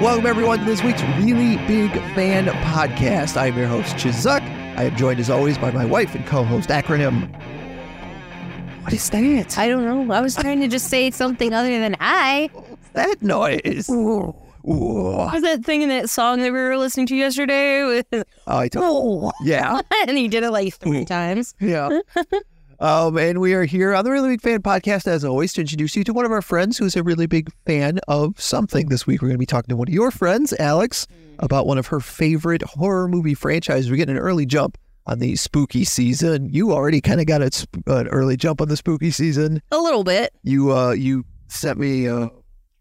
Welcome, everyone, to this week's Really Big Fan Podcast. I am your host, Chizuk. I am joined, as always, by my wife and co-host, Acronym. What is that? I don't know. I was trying to just say something other than I. What's that noise? Ooh. Ooh. What was that thing in that song that we were listening to yesterday? With... Oh, I told you. Yeah. And he did it like three times. Yeah. And we are here on the Really Big Fan Podcast, as always, to introduce you to one of our friends who's a really big fan of something. This week, we're going to be talking to one of your friends, Alex, about one of her favorite horror movie franchises. We're getting an early jump on the spooky season. You already kind of got an early jump on the spooky season. A little bit. You sent me...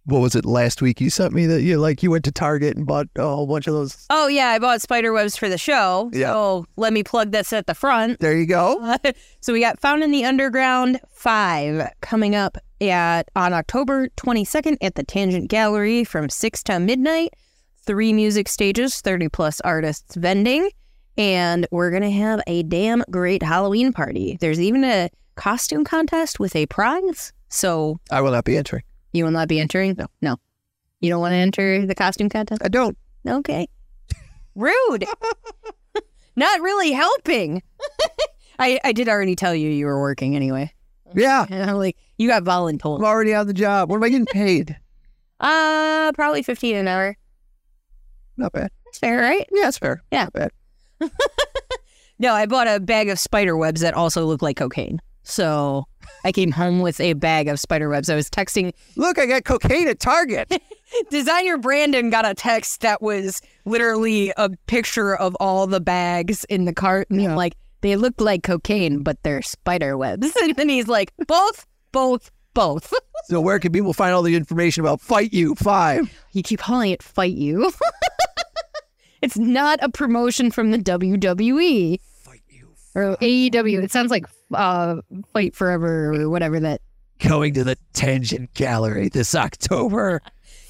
What was it last week? You sent me that you went to Target and bought a whole bunch of those. Oh yeah, I bought spider webs for the show. Yeah. So let me plug this at the front. There you go. So we got Found in the Underground 5 coming up on October 22nd at the Tangent Gallery from 6 to midnight. 3 music stages, 30 plus artists vending, and we're gonna have a damn great Halloween party. There's even a costume contest with a prize. So I will not be entering. You will not be entering? No. You don't want to enter the costume contest? I don't. Okay. Rude. Not really helping. I did already tell you were working anyway. Yeah. And I'm like, you got voluntold. I'm already on the job. What am I getting paid? Probably $15 an hour. Not bad. That's fair, right? Yeah, that's fair. Yeah. Not bad. No, I bought a bag of spider webs that also look like cocaine. So I came home with a bag of spiderwebs. I was texting. Look, I got cocaine at Target. Designer Brandon got a text that was literally a picture of all the bags in the cart. And I'm like, they look like cocaine, but they're spiderwebs. And then he's like, both. So where can people find all the information about FITU5? You keep calling it Fight You. It's not a promotion from the WWE. Or AEW. It sounds like Fight Forever or whatever that. Going to the Tangent Gallery this October.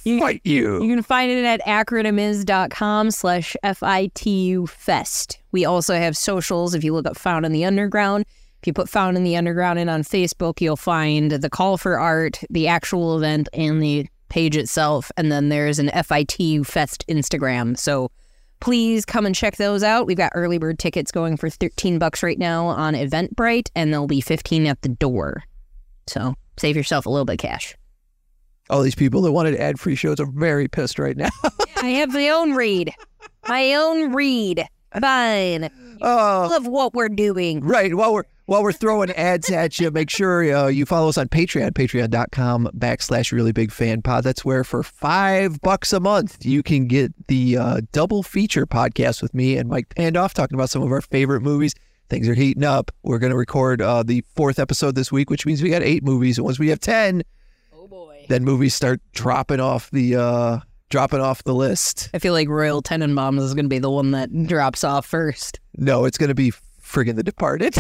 Fight You. You can find it at acronymis.com/FITUfest. We also have socials. If you look up Found in the Underground, if you put Found in the Underground in on Facebook, you'll find the call for art, the actual event, and the page itself. And then there's an FITUfest Instagram. So please come and check those out. We've got early bird tickets going for $13 right now on Eventbrite, and they'll be $15 at the door. So save yourself a little bit of cash. All these people that wanted ad-free shows are very pissed right now. I have my own read. Fine. Love what we're doing. Right. While we're throwing ads at you, make sure you follow us on Patreon, patreon.com/reallybigfanpod. That's where for $5 a month, you can get the double feature podcast with me and Mike Pandoff talking about some of our favorite movies. Things are heating up. We're going to record the 4th episode this week, which means we got 8 movies. And once we have 10, oh boy, then movies start dropping off the list. I feel like Royal Tenenbaums is going to be the one that drops off first. No, it's going to be friggin' The Departed.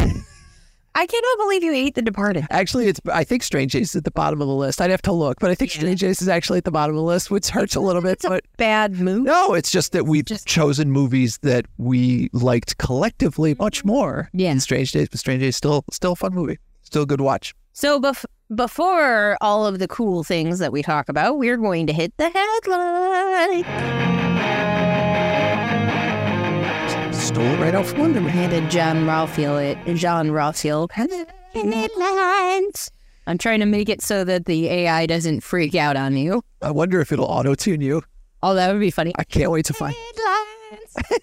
I cannot believe you ate The Departed. Actually, I think Strange Days is at the bottom of the list. I'd have to look, but I think Strange Days is actually at the bottom of the list, which hurts a little bit. It's a bad move. No, it's just that we've chosen movies that we liked collectively much more than Strange Days, but Strange Days is still a fun movie. Still a good watch. So before all of the cool things that we talk about, we're going to hit the headline. Stole it right out from under me. Handed John Ralphio it. John Ralphio. Headlines. I'm trying to make it so that the AI doesn't freak out on you. I wonder if it'll auto-tune you. Oh, that would be funny. I can't wait to find. Headlines.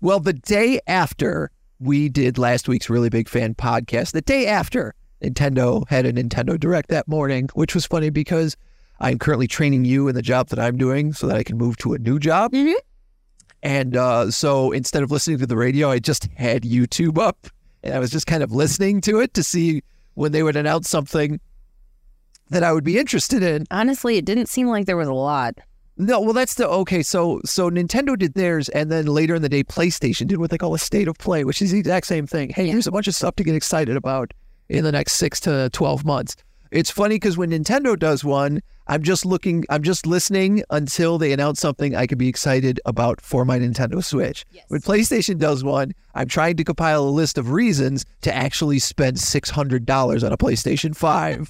Well, the day after we did last week's Really Big Fan Podcast, the day after Nintendo had a Nintendo Direct that morning, which was funny because I'm currently training you in the job that I'm doing so that I can move to a new job. Mm-hmm. And so instead of listening to the radio, I just had YouTube up and I was just kind of listening to it to see when they would announce something that I would be interested in. Honestly, it didn't seem like there was a lot. No, well, that's so Nintendo did theirs, and then later in the day, PlayStation did what they call a state of play, which is the exact same thing. Hey, here's a bunch of stuff to get excited about in the next 6 to 12 months. It's funny because when Nintendo does one, I'm just listening until they announce something I could be excited about for my Nintendo Switch. Yes. When PlayStation does one, I'm trying to compile a list of reasons to actually spend $600 on a PlayStation 5.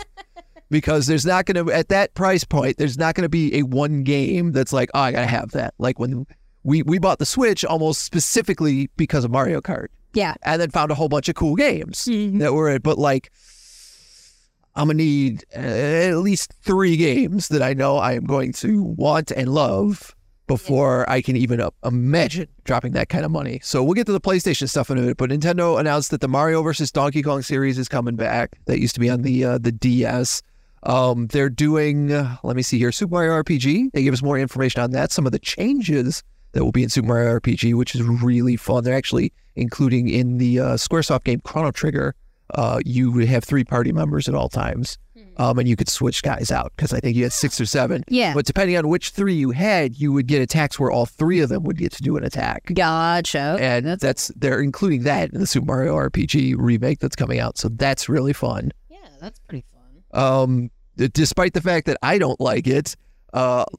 because there's not going to, at that price point, there's not going to be a one game that's like, oh, I got to have that. Like when we bought the Switch almost specifically because of Mario Kart. Yeah. And then found a whole bunch of cool games that were it. But like, I'm going to need at least three games that I know I am going to want and love before I can even imagine dropping that kind of money. So we'll get to the PlayStation stuff in a minute, but Nintendo announced that the Mario vs. Donkey Kong series is coming back. That used to be on the DS. They're doing, let me see here, Super Mario RPG. They gave us more information on that. Some of the changes that will be in Super Mario RPG, which is really fun. They're actually including in the Squaresoft game Chrono Trigger. You would have three party members at all times, and you could switch guys out because I think you had 6 or 7. Yeah. But depending on which three you had, you would get attacks where all three of them would get to do an attack. Gotcha. And that's they're including that in the Super Mario RPG remake that's coming out, so that's really fun. Yeah, that's pretty fun. Despite the fact that I don't like it,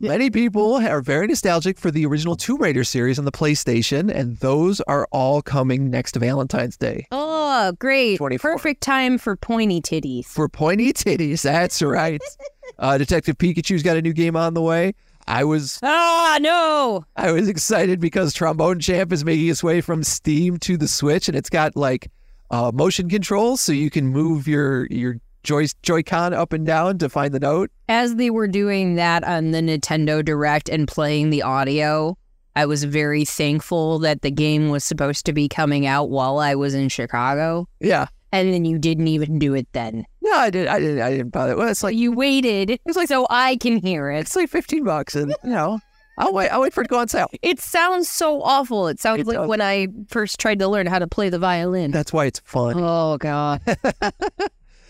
many people are very nostalgic for the original Tomb Raider series on the PlayStation, and those are all coming next to Valentine's Day. Oh, great. 24. Perfect time for pointy titties. For pointy titties, that's right. Detective Pikachu's got a new game on the way. I was excited because Trombone Champ is making its way from Steam to the Switch, and it's got like motion controls, so you can move your Joy-Con up and down to find the note. As they were doing that on the Nintendo Direct and playing the audio, I was very thankful that the game was supposed to be coming out while I was in Chicago. Yeah. And then you didn't even do it then. No, I didn't bother. Well, it's like you waited. It's like, so I can hear it. It's like $15 and you know, I'll wait for it to go on sale. It sounds so awful. It sounds like when I first tried to learn how to play the violin. That's why it's fun. Oh God.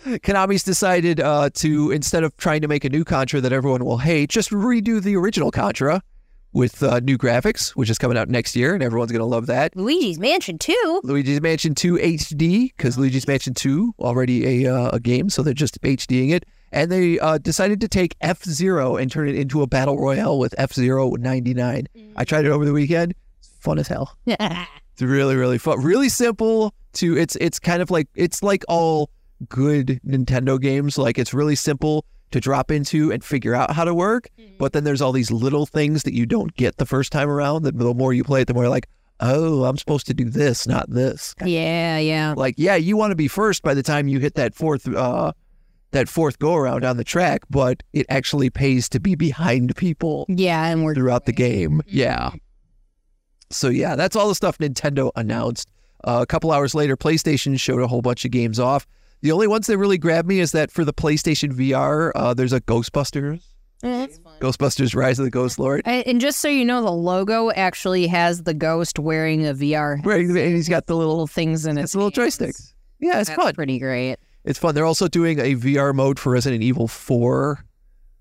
Konami's decided to, instead of trying to make a new Contra that everyone will hate, just redo the original Contra with new graphics, which is coming out next year, and everyone's going to love that. Luigi's Mansion 2. Luigi's Mansion 2 HD, because Luigi's Mansion 2 already a game, so they're just HDing it. And they decided to take F-Zero and turn it into a battle royale with F-Zero 99. I tried it over the weekend. It's fun as hell. It's really, really fun. Really simple. It's kind of like, it's like all good Nintendo games. Like, it's really simple to drop into and figure out how to work, but then there's all these little things that you don't get the first time around, that the more you play it, the more you're like, oh, I'm supposed to do this, not this. Yeah. Like, yeah, you want to be first by the time you hit that fourth go around on the track, but it actually pays to be behind people and we're throughout the game. So yeah, that's all the stuff Nintendo announced. A couple hours later, PlayStation showed a whole bunch of games off. The only ones that really grabbed me is that for the PlayStation VR, there's a Ghostbusters. That's fun. Ghostbusters Rise of the Ghost Lord. And just so you know, the logo actually has the ghost wearing a VR. Right, and he's got the little things in it. It's a little joystick. Yeah, it's fun. Pretty great. It's fun. They're also doing a VR mode for Resident Evil 4,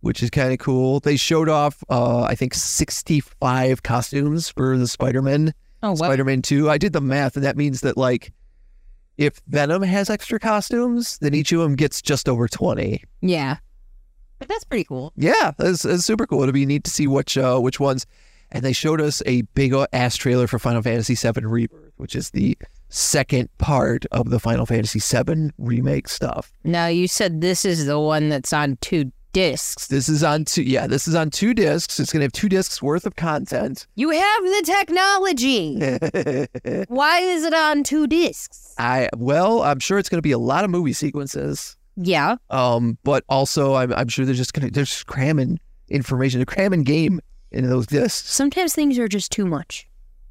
which is kind of cool. They showed off, I think, 65 costumes for the Spider-Man. Oh, wow. Spider-Man 2. I did the math, and that means that, like, if Venom has extra costumes, then each of them gets just over 20. Yeah. But that's pretty cool. Yeah, that's super cool. It'll be neat to see which ones. And they showed us a big-ass trailer for Final Fantasy VII Rebirth, which is the second part of the Final Fantasy VII remake stuff. Now, you said this is the one that's on 2 discs. This is on 2 discs. It's going to have 2 discs worth of content. You have the technology. Why is it on 2 discs? I'm sure it's going to be a lot of movie sequences. Yeah. But also I'm sure they're just cramming information, they're cramming game into those discs. Sometimes things are just too much.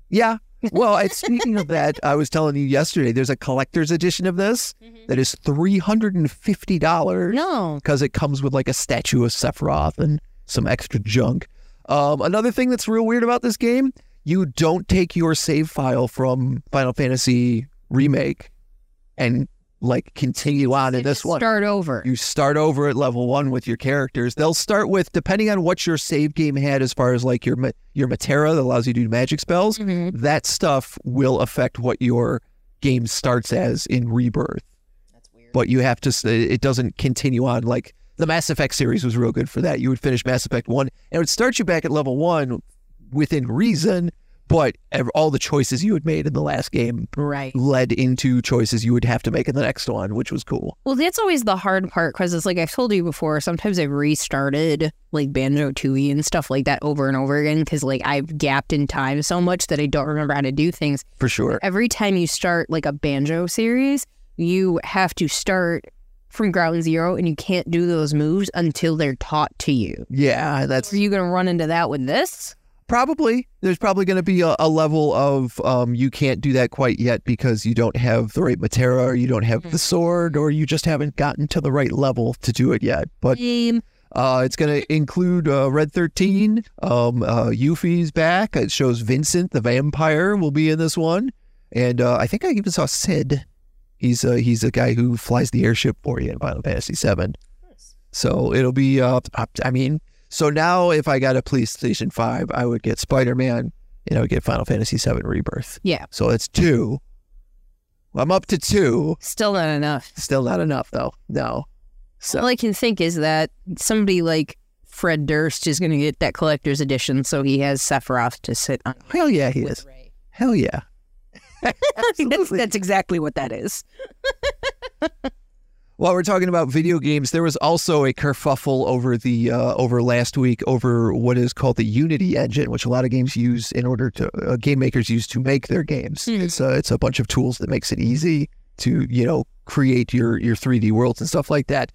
Yeah. Well, speaking of that, I was telling you yesterday, there's a collector's edition of this that is $350. No. Because it comes with like a statue of Sephiroth and some extra junk. Another thing that's real weird about this game, you don't take your save file from Final Fantasy Remake and like continue on in this one. Start over. You start over at level 1 with your characters. They'll start with, depending on what your save game had as far as like your Materia that allows you to do magic spells, that stuff will affect what your game starts as in Rebirth. That's weird. But you have to, it doesn't continue on. Like the Mass Effect series was real good for that. You would finish Mass Effect 1 and it would start you back at level 1 within reason, but all the choices you had made in the last game led into choices you would have to make in the next one, which was cool. Well, that's always the hard part, because it's like I've told you before, sometimes I've restarted like Banjo-Tooie and stuff like that over and over again, because like I've gapped in time so much that I don't remember how to do things. For sure. Every time you start like a Banjo series, you have to start from ground zero, and you can't do those moves until they're taught to you. Yeah, that's... Are you going to run into that with this? Probably. There's probably going to be a level of you can't do that quite yet because you don't have the right Materia, or you don't have the sword, or you just haven't gotten to the right level to do it yet. But it's going to include Red 13, Yuffie's back. It shows Vincent the vampire will be in this one. And I think I even saw Sid. He's a guy who flies the airship for you in Final Fantasy VII. Nice. So it'll be, I mean, so now if I got a PlayStation 5, I would get Spider-Man, and I would get Final Fantasy VII Rebirth. Yeah. So it's 2. I'm up to 2. Still not enough. Still not enough, though. No. So. All I can think is that somebody like Fred Durst is going to get that collector's edition, so he has Sephiroth to sit on. Hell yeah, he is. Ray. Hell yeah. That's exactly what that is. While we're talking about video games, there was also a kerfuffle over the last week over what is called the Unity engine, which a lot of games use in order to game makers use to make their games. It's a bunch of tools that makes it easy to, you know, create your 3D worlds and stuff like that.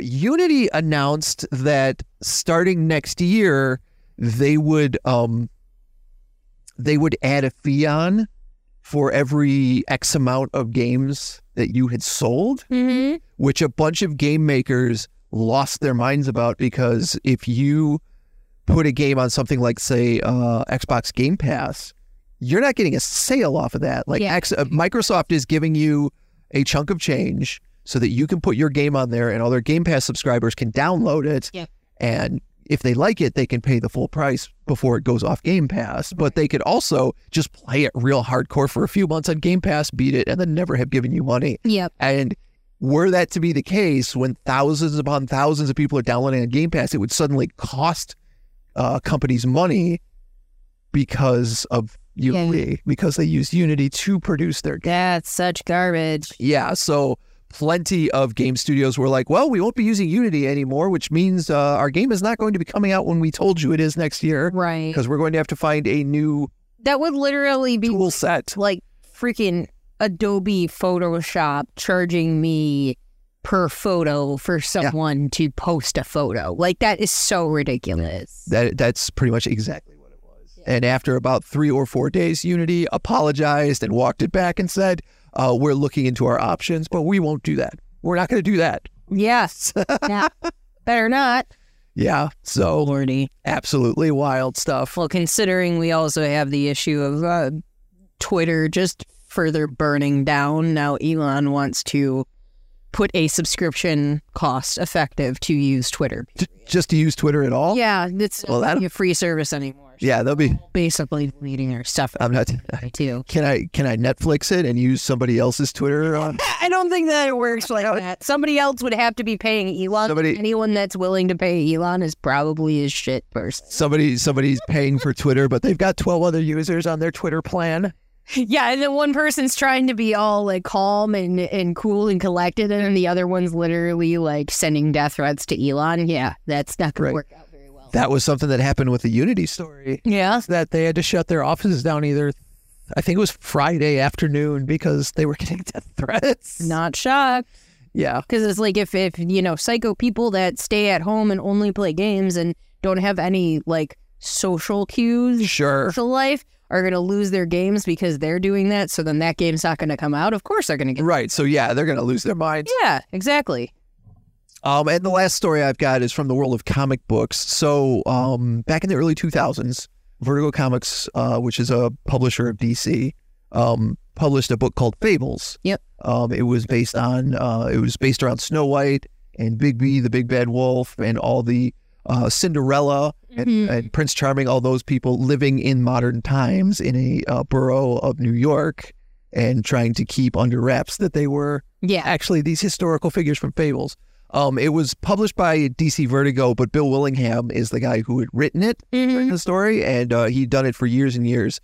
Unity announced that starting next year they would add a fee on for every X amount of games that you had sold, which a bunch of game makers lost their minds about, because if you put a game on something like, say, Xbox Game Pass, you're not getting a sale off of that. Like, Microsoft is giving you a chunk of change so that you can put your game on there, and all their Game Pass subscribers can download it, and if they like it, they can pay the full price before it goes off Game Pass. But they could also just play it real hardcore for a few months on Game Pass, beat it, and then never have given you money. And were that to be the case, when thousands upon thousands of people are downloading on Game Pass, it would suddenly cost companies money because of Unity, because they use Unity to produce their game. That's such garbage. Yeah, so... Plenty of game studios were like, well, we won't be using Unity anymore, which means our game is not going to be coming out when we told you it is next year. Right. Because we're going to have to find a new That would literally be tool set. Like freaking Adobe Photoshop charging me per photo for someone to post a photo. Like, that is so ridiculous. That's pretty much exactly what it was. And after about 3 or 4 days, Unity apologized and walked it back and said, we're looking into our options, but we won't do that. We're not going to do that. Yes. Yeah. Better not. Yeah. So, Lordy. Absolutely wild stuff. Well, considering we also have the issue of Twitter just further burning down. Now Elon wants to put a subscription cost effective to use Twitter. Just to use Twitter at all? Yeah. It's not a free service anymore. Yeah, they'll be basically deleting their stuff. I'm not too. Can I Netflix it and use somebody else's Twitter on? I don't think that it works like that. Somebody else would have to be paying Elon. Anyone that's willing to pay Elon is probably a shit person. Somebody's paying for Twitter, but they've got 12 other users on their Twitter plan. Yeah, and then one person's trying to be all like calm and cool and collected, and then the other one's literally like sending death threats to Elon. Yeah, that's not gonna work out. That was something that happened with the Unity story. Yeah. That they had to shut their offices down either, I think it was Friday afternoon, because they were getting death threats. Not shocked. Yeah. Because it's like if, you know, psycho people that stay at home and only play games and don't have any, like, social cues, social life, are going to lose their games because they're doing that, so then that game's not going to come out. Of course they're going to get Right. So, yeah, they're going to lose their minds. Yeah, exactly. And the last story I've got is from the world of comic books. So back in the early 2000s, Vertigo Comics, which is a publisher of DC, published a book called Fables. It was based around Snow White and Bigby, the Big Bad Wolf, and all the Cinderella and Prince Charming, all those people living in modern times in a borough of New York, and trying to keep under wraps that they were actually these historical figures from Fables. It was published by DC Vertigo, but Bill Willingham is the guy who had written it, the story, and he'd done it for years and years.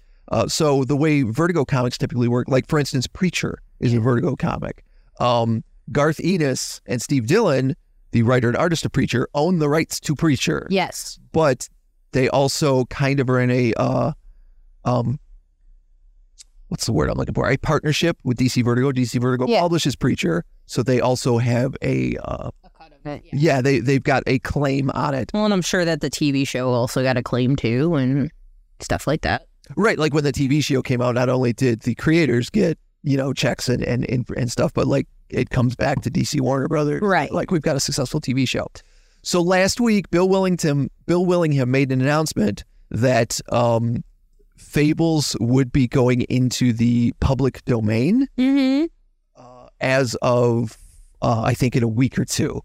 So the way Vertigo comics typically work, like for instance, Preacher is a Vertigo comic. Garth Ennis and Steve Dillon, the writer and artist of Preacher, own the rights to Preacher. Yes. But they also kind of are in a, what's the word I'm looking for? A partnership with DC Vertigo. DC Vertigo publishes Preacher, so they also have a cut of it. Yeah, they've got a claim on it. Well, and I'm sure that the TV show also got a claim too and stuff like that. Right, like when the TV show came out, not only did the creators get, you know, checks and stuff, but like it comes back to DC Warner Brothers. Right. Like, we've got a successful TV show. So last week, Bill Willingham made an announcement that Fables would be going into the public domain as of, I think, in a week or two.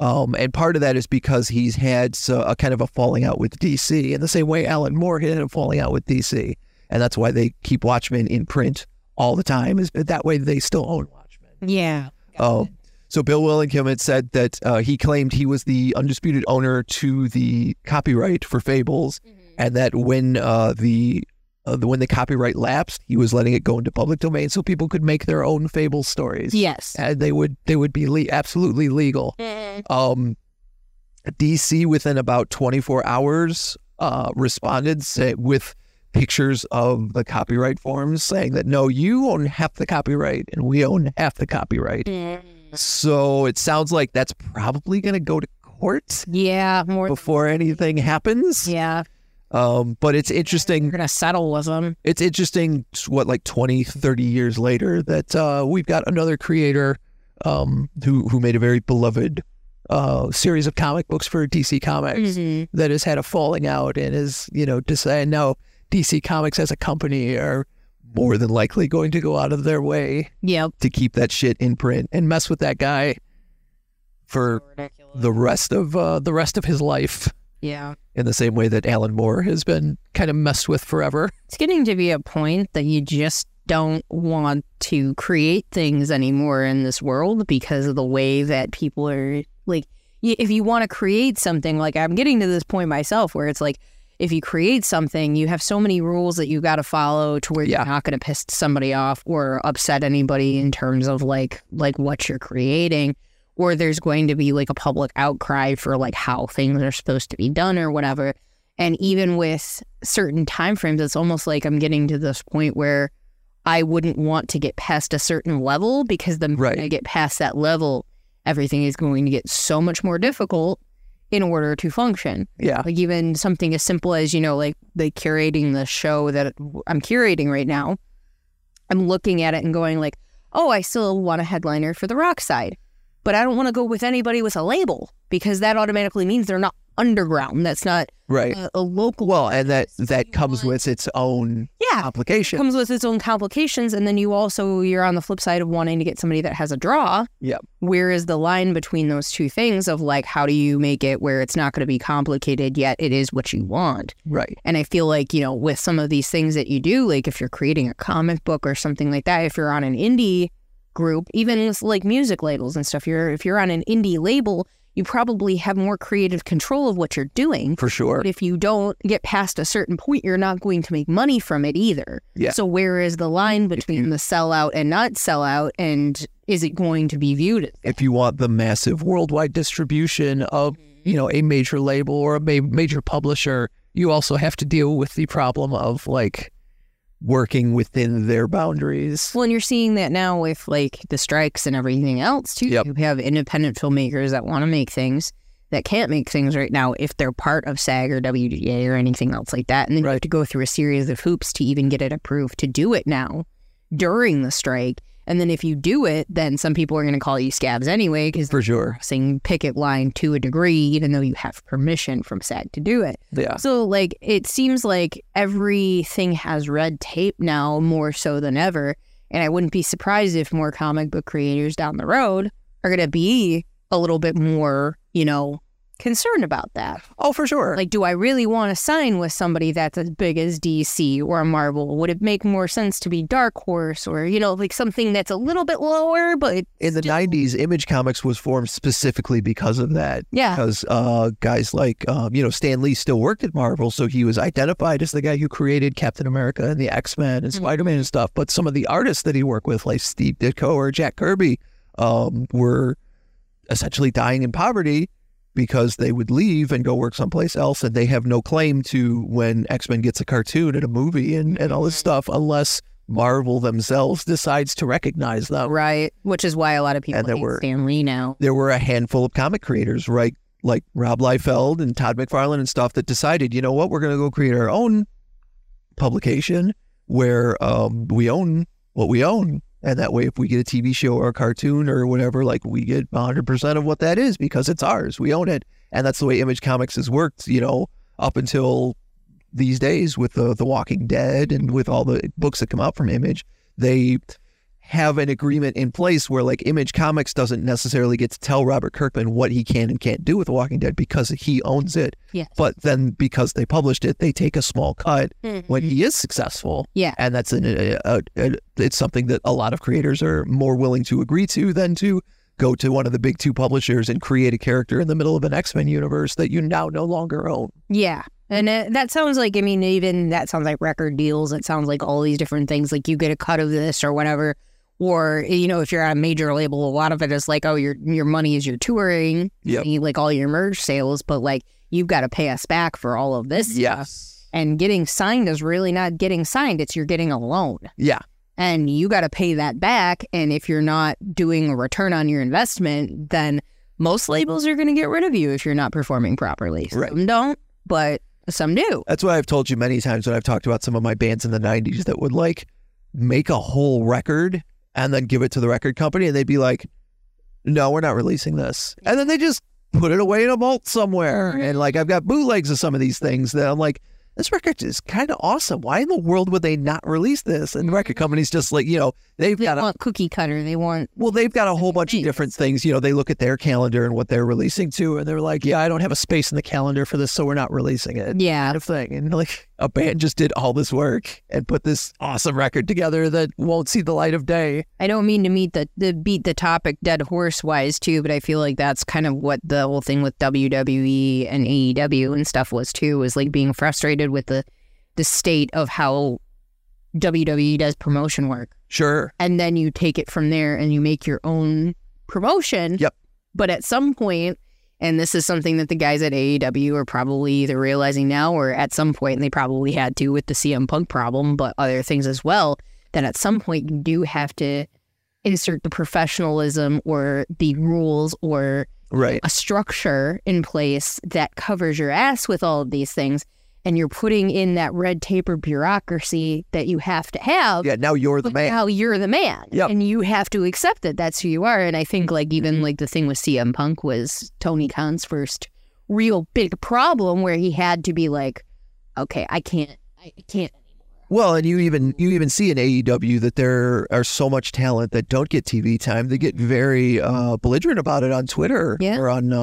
And part of that is because he's had a kind of a falling out with DC, in the same way Alan Moore had a falling out with DC. And that's why they keep Watchmen in print all the time, is that way they still own Watchmen. Yeah. So Bill Willingham had said that he claimed he was the undisputed owner to the copyright for Fables, and that when the copyright lapsed, he was letting it go into public domain so people could make their own Fables stories. Yes, and they would be absolutely legal. DC, within about 24 hours, responded with pictures of the copyright forms saying that, no, you own half the copyright and we own half the copyright. So it sounds like that's probably going to go to court. Yeah, before anything happens. Yeah. But it's interesting. We're going to settle with them. It's interesting, what, like 20, 30 years later, that we've got another creator who made a very beloved series of comic books for DC Comics that has had a falling out and is, you know, just saying, no, DC Comics as a company are more than likely going to go out of their way to keep that shit in print and mess with that guy for the rest of his life. Yeah. In the same way that Alan Moore has been kind of messed with forever. It's getting to be a point that you just don't want to create things anymore in this world because of the way that people are, like, if you want to create something, like, I'm getting to this point myself where it's like, if you create something, you have so many rules that you got to follow to where you're not going to piss somebody off or upset anybody in terms of like what you're creating. Or there's going to be like a public outcry for like how things are supposed to be done or whatever. And even with certain timeframes, it's almost like I'm getting to this point where I wouldn't want to get past a certain level, because the minute I get past that level, everything is going to get so much more difficult in order to function. Yeah. Like even something as simple as, you know, like the curating the show that I'm curating right now, I'm looking at it and going like, oh, I still want a headliner for the rock side. But I don't want to go with anybody with a label, because that automatically means they're not underground. That's not a local. Well, and that comes with its own complications. It comes with its own complications. And then you're on the flip side of wanting to get somebody that has a draw. Yeah. Where is the line between those two things of like, how do you make it where it's not going to be complicated, yet it is what you want? Right. And I feel like, you know, with some of these things that you do, like if you're creating a comic book or something like that, if you're on an indie group, even with like music labels and stuff, if you're on an indie label, you probably have more creative control of what you're doing, for sure. But if you don't get past a certain point, you're not going to make money from it either. Yeah. So where is the line between the sellout and not sellout, and is it going to be viewed as that? If you want the massive worldwide distribution of, you know, a major label or a major publisher, you also have to deal with the problem of like working within their boundaries. Well, and you're seeing that now with like the strikes and everything else too. Yep. You have independent filmmakers that want to make things that can't make things right now if they're part of SAG or WGA or anything else like that. And then you have to go through a series of hoops to even get it approved to do it now during the strike. And then if you do it, then some people are going to call you scabs anyway, because for sure, crossing picket line to a degree, even though you have permission from SAG to do it. Yeah. So like it seems like everything has red tape now more so than ever, and I wouldn't be surprised if more comic book creators down the road are going to be a little bit more, you know, concerned about that. Oh, for sure. Like, do I really want to sign with somebody that's as big as DC or Marvel? Would it make more sense to be Dark Horse or, you know, like something that's a little bit lower, but... In the 90s, Image Comics was formed specifically because of that. Yeah. Because guys like, you know, Stan Lee still worked at Marvel, so he was identified as the guy who created Captain America and the X-Men and Spider-Man and stuff. But some of the artists that he worked with, like Steve Ditko or Jack Kirby, were essentially dying in poverty because they would leave and go work someplace else, and they have no claim to when X-Men gets a cartoon and a movie and all this stuff, unless Marvel themselves decides to recognize them. Right, which is why a lot of people hate Stan Lee now. There were a handful of comic creators, right, like Rob Liefeld and Todd McFarlane and stuff, that decided, you know what, we're going to go create our own publication where we own what we own. And that way, if we get a TV show or a cartoon or whatever, like, we get 100% of what that is because it's ours. We own it. And that's the way Image Comics has worked, you know, up until these days with The Walking Dead and with all the books that come out from Image. They have an agreement in place where, like, Image Comics doesn't necessarily get to tell Robert Kirkman what he can and can't do with The Walking Dead because he owns it. Yes. But then because they published it, they take a small cut when he is successful. Yeah. And that's it's something that a lot of creators are more willing to agree to than to go to one of the big two publishers and create a character in the middle of an X-Men universe that you now no longer own. Yeah. And that sounds like, I mean, even that sounds like record deals. It sounds like all these different things, like you get a cut of this or whatever. Or, you know, if you're on a major label, a lot of it is like, oh, your money is your touring, like all your merch sales, but like you've got to pay us back for all of this stuff. And getting signed is really not getting signed. It's you're getting a loan. Yeah. And you got to pay that back. And if you're not doing a return on your investment, then most labels are going to get rid of you if you're not performing properly. Right. Some don't, but some do. That's why I've told you many times when I've talked about some of my bands in the 90s that would like make a whole record and then give it to the record company, and they'd be like, no, we're not releasing this. And then they just put it away in a vault somewhere. And like, I've got bootlegs of some of these things that I'm like, this record is kind of awesome. Why in the world would they not release this? And the record company's just like, you know, they want cookie cutter. They want... Well, they've got a whole bunch of different things. You know, they look at their calendar and what they're releasing to, and they're like, yeah, I don't have a space in the calendar for this, so we're not releasing it. Yeah. Kind of thing. And like, a band just did all this work and put this awesome record together that won't see the light of day. I don't mean to beat the topic dead horse-wise, too, but I feel like that's kind of what the whole thing with WWE and AEW and stuff was, too, was like being frustrated with the state of how WWE does promotion work. Sure. And then you take it from there and you make your own promotion. Yep. But at some point, and this is something that the guys at AEW are probably either realizing now or at some point, and they probably had to with the CM Punk problem, but other things as well, that at some point you do have to insert the professionalism or the rules or a structure in place that covers your ass with all of these things. And you're putting in that red tape or bureaucracy that you have to have. Yeah, now you're the man. Now you're the man. Yep. And you have to accept that that's who you are. And I think like even like the thing with CM Punk was Tony Khan's first real big problem where he had to be like, okay, I can't. Well, and you even see in AEW that there are so much talent that don't get TV time. They get very belligerent about it on Twitter or on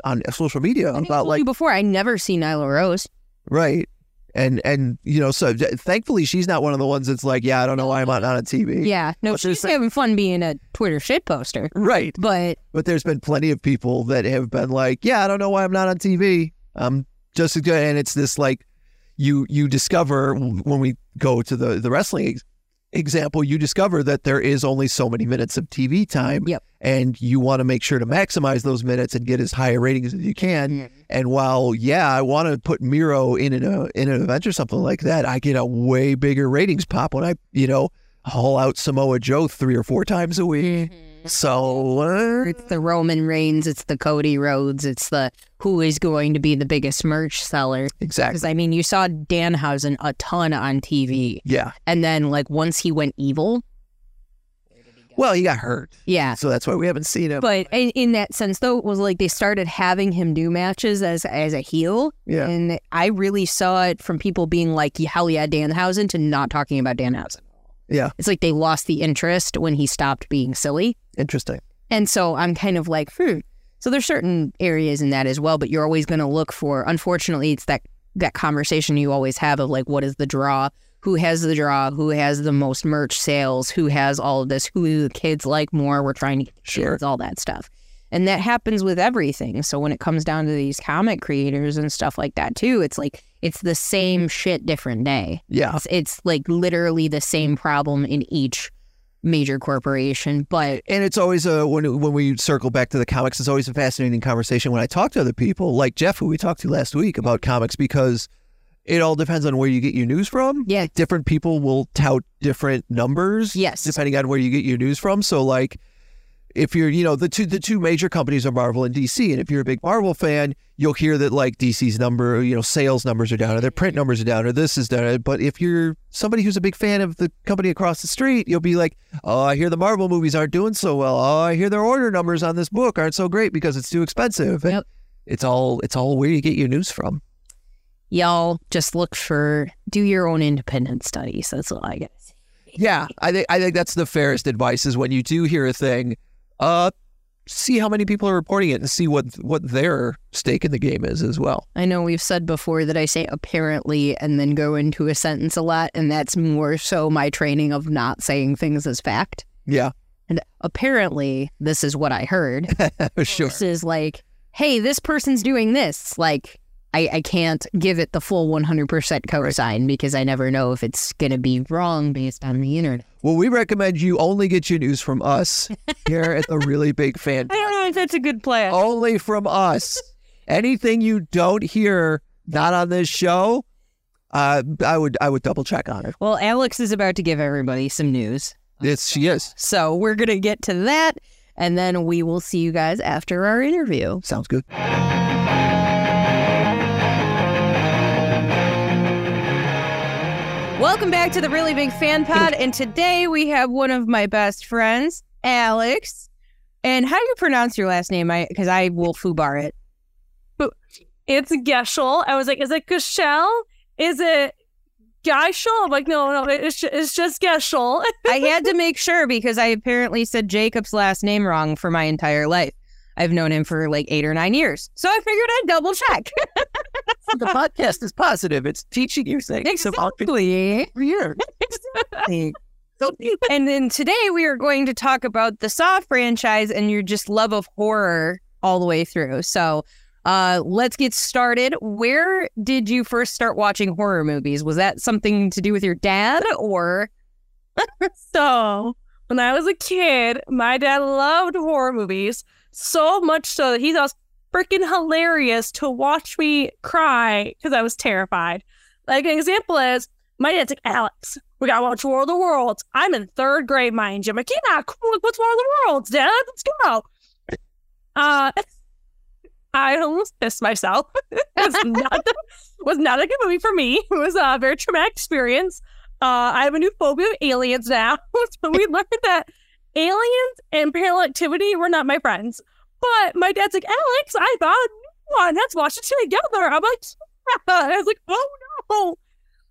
on social media. I told you before, I never see Nyla Rose. Right, and you know, so thankfully she's not one of the ones that's like, yeah, I don't know why I'm not on TV. Yeah, no, but she's having fun being a Twitter shitposter. Right, but there's been plenty of people that have been like, yeah, I don't know why I'm not on TV. I'm just as good, and it's this like. You discover, when we go to the wrestling example, you discover that there is only so many minutes of TV time. Yep. And you want to make sure to maximize those minutes and get as high a rating as you can. And while, I want to put Miro in an event or something like that, I get a way bigger ratings pop when I, you know, haul out Samoa Joe 3 or 4 times a week. So it's the Roman Reigns, it's the Cody Rhodes, it's the who is going to be the biggest merch seller. Exactly. Because I mean, you saw Danhausen a ton on TV. Yeah. And then like once he went evil. Well, he got hurt. Yeah. So that's why we haven't seen him. But in that sense, though, it was like they started having him do matches as a heel. Yeah. And I really saw it from people being like, hell yeah, Danhausen, to not talking about Danhausen. Yeah. It's like they lost the interest when he stopped being silly. Interesting. And so I'm kind of like, So there's certain areas in that as well, but you're always going to look for, unfortunately, it's that conversation you always have of like, what is the draw? Who has the draw? Who has the most merch sales? Who has all of this? Who do the kids like more? We're trying to get the kids, all that stuff. And that happens with everything. So when it comes down to these comic creators and stuff like that too, it's like, it's the same shit, different day. Yeah. It's like literally the same problem in each major corporation, but... And it's always, when we circle back to the comics, it's always a fascinating conversation when I talk to other people, like Jeff, who we talked to last week about comics, because it all depends on where you get your news from. Yeah. Different people will tout different numbers. Yes. Depending on where you get your news from. So like... If you're, you know, the two major companies are Marvel and DC, and if you're a big Marvel fan, you'll hear that like DC's number, you know, sales numbers are down, or their print numbers are down, or this is down. But if you're somebody who's a big fan of the company across the street, you'll be like, oh, I hear the Marvel movies aren't doing so well. Oh, I hear their order numbers on this book aren't so great because it's too expensive. Yep. It's all where you get your news from. Y'all just do your own independent studies. That's all I gotta say. Yeah, I think that's the fairest advice is when you do hear a thing. See how many people are reporting it and see what their stake in the game is as well. I know we've said before that I say apparently and then go into a sentence a lot, and that's more so my training of not saying things as fact. Yeah. And apparently this is what I heard. Sure. This is like, hey, this person's doing this. Like, I can't give it the full 100% cosign because I never know if it's going to be wrong based on the internet. Well, we recommend you only get your news from us here at the Really Big Fan. I don't know if that's a good plan. Only from us. Anything you don't hear, not on this show, I would double check on it. Well, Alex is about to give everybody some news. Yes, she is. So we're going to get to that, and then we will see you guys after our interview. Sounds good. Welcome back to the Really Big Fan Pod, and today we have one of my best friends, Alex. And how do you pronounce your last name? Because I will foobar it. It's Geshel. I was like, is it Geshel? Is it Geishel? I'm like, no, it's just Geshel. I had to make sure because I apparently said Jacob's last name wrong for my entire life. I've known him for like 8 or 9 years. So I figured I'd double check. The podcast is positive. It's teaching you things. Exactly. Exactly. And then today we are going to talk about the Saw franchise and your just love of horror all the way through. So let's get started. Where did you first start watching horror movies? Was that something to do with your dad or? So when I was a kid, my dad loved horror movies. So much so that he thought it was freaking hilarious to watch me cry because I was terrified. Like, an example is, my dad's like, Alex, we gotta watch War of the Worlds. I'm in 3rd grade, mind you. I'm like, yeah, cool, what's War of the Worlds, Dad? Let's go. I almost pissed myself. It was not a good movie for me. It was a very traumatic experience. I have a new phobia of aliens now. So we learned that aliens and Paranormal Activity were not my friends. But my dad's like, Alex, I bought a new one. Let's watch it together. I'm like, yeah. And I was like, oh, no.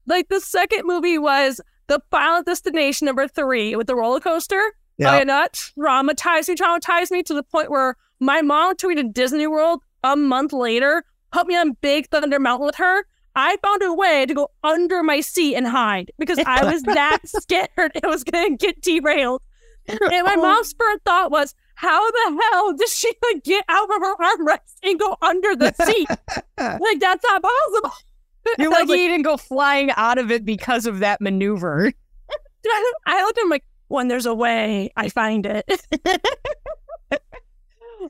Like, the second movie was The Final Destination #3 with the roller coaster. Yeah. And that traumatized me to the point where my mom took me to Disney World a month later, put me on Big Thunder Mountain with her. I found a way to go under my seat and hide because I was that scared it was going to get derailed. And my mom's first thought was, how the hell did she get out of her armrest and go under the seat? Like, that's not possible. You're lucky you didn't go flying out of it because of that maneuver. I looked at him like, when there's a way, I find it.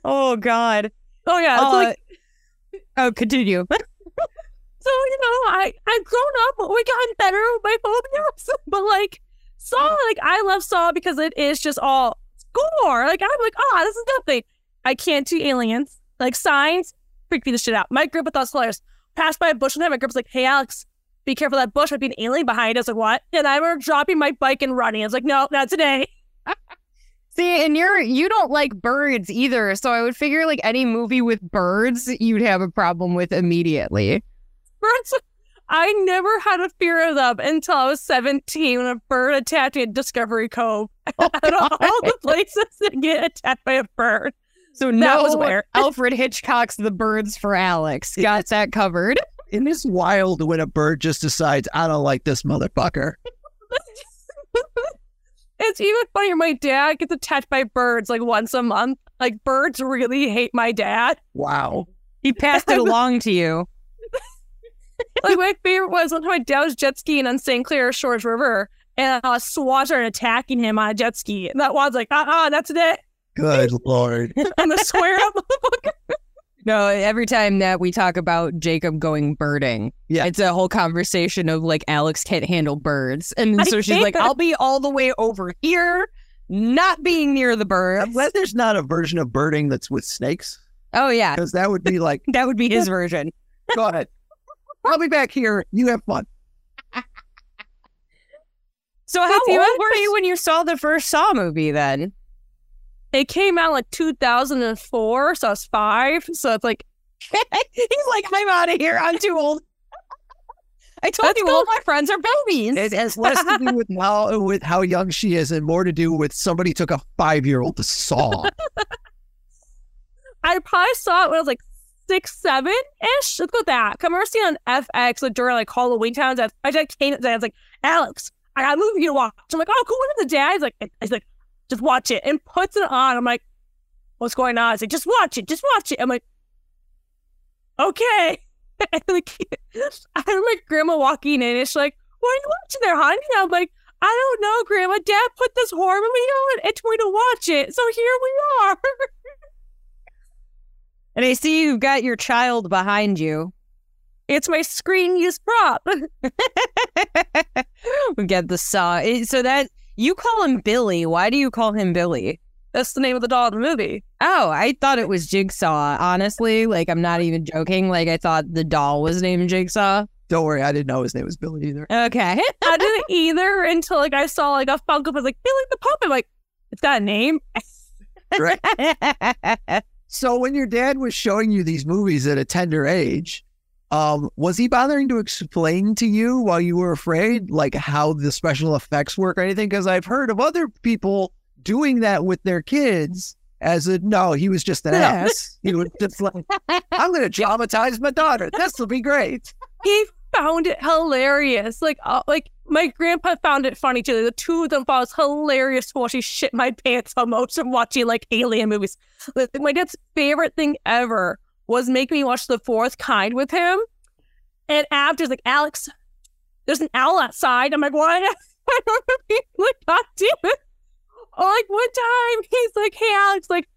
Oh, God. Oh, yeah. Continue. So, you know, I've grown up. We got better with my phobias. But, like, Saw, like, I love Saw because it is just all gore. Like, I'm like, oh, this is nothing. I can't do aliens. Like, Signs freaked me the shit out. My grandpa thought it was hilarious. Passed by a bush one time, my grandpa's like, hey, Alex, be careful of that bush. I'd be an alien behind us. Like, what? And I remember dropping my bike and running. I was like, no, not today. See, and you don't like birds either. So I would figure, like, any movie with birds, you'd have a problem with immediately. Birds. I never had a fear of them until I was 17 when a bird attacked me at Discovery Cove. Out of all the places that get attacked by a bird. So that was where Alfred Hitchcock's The Birds for Alex got that covered. It is wild when a bird just decides, I don't like this motherfucker. It's even funnier. My dad gets attacked by birds like once a month. Like, birds really hate my dad. Wow. He passed it along to you. Like, my favorite was one time my dad was jet skiing on St. Clair Shores River, and a swat started attacking him on a jet ski. And that one's like, that's it. Good Lord. And the square up motherfucker. No, every time that we talk about Jacob going birding, it's a whole conversation of, like, Alex can't handle birds. And so she's like, I'll be all the way over here, not being near the birds. I'm glad there's not a version of birding that's with snakes. Oh, yeah. Because that would be like... that would be his version. Go ahead. I'll be back here. You have fun. So how old were you when you saw the first Saw movie, then? It came out like 2004, so I was 5. So it's like, he's like, I'm out of here. I'm too old. I told you all my friends are babies. It has less to do with how young she is and more to do with somebody took a 5-year-old to Saw. I probably saw it when I was like 6, 7-ish. Let's go with that. I remember seeing it on FX like during like Halloween times. I just came and I was like, Alex, I got a movie for you to watch. I'm like, oh, cool. What is the dad? He's like, just watch it, and puts it on. I'm like, what's going on? He's like, just watch it, just watch it. I'm like, okay. And like, I remember my grandma walking in, and she's like, why are you watching there, honey? And I'm like, I don't know, Grandma. Dad put this horror movie on and told me to watch it, so here we are. And I see you've got your child behind you. It's my screen use prop. We get the Saw. So that... you call him Billy. Why do you call him Billy? That's the name of the doll in the movie. Oh, I thought it was Jigsaw. Honestly, like, I'm not even joking. Like, I thought the doll was named Jigsaw. Don't worry, I didn't know his name was Billy either. Okay. I didn't either until, like, I saw, like, a Funko. I was like, Billy the Puppet. I'm like, it's that name? Right. So when your dad was showing you these movies at a tender age, was he bothering to explain to you while you were afraid, like, how the special effects work or anything? Because I've heard of other people doing that with their kids he was just an ass. He was just like, I'm going to traumatize my daughter. This will be great. He found it hilarious. Like my grandpa found it funny too. The two of them thought it was hilarious to watch. He shit my pants almost from watching, like, alien movies. Like, my dad's favorite thing ever was making me watch The Fourth Kind with him. And after's like, Alex, there's an owl outside. I'm like, what? I don't know. Like, God damn it. Or like one time, he's like, hey, Alex, like,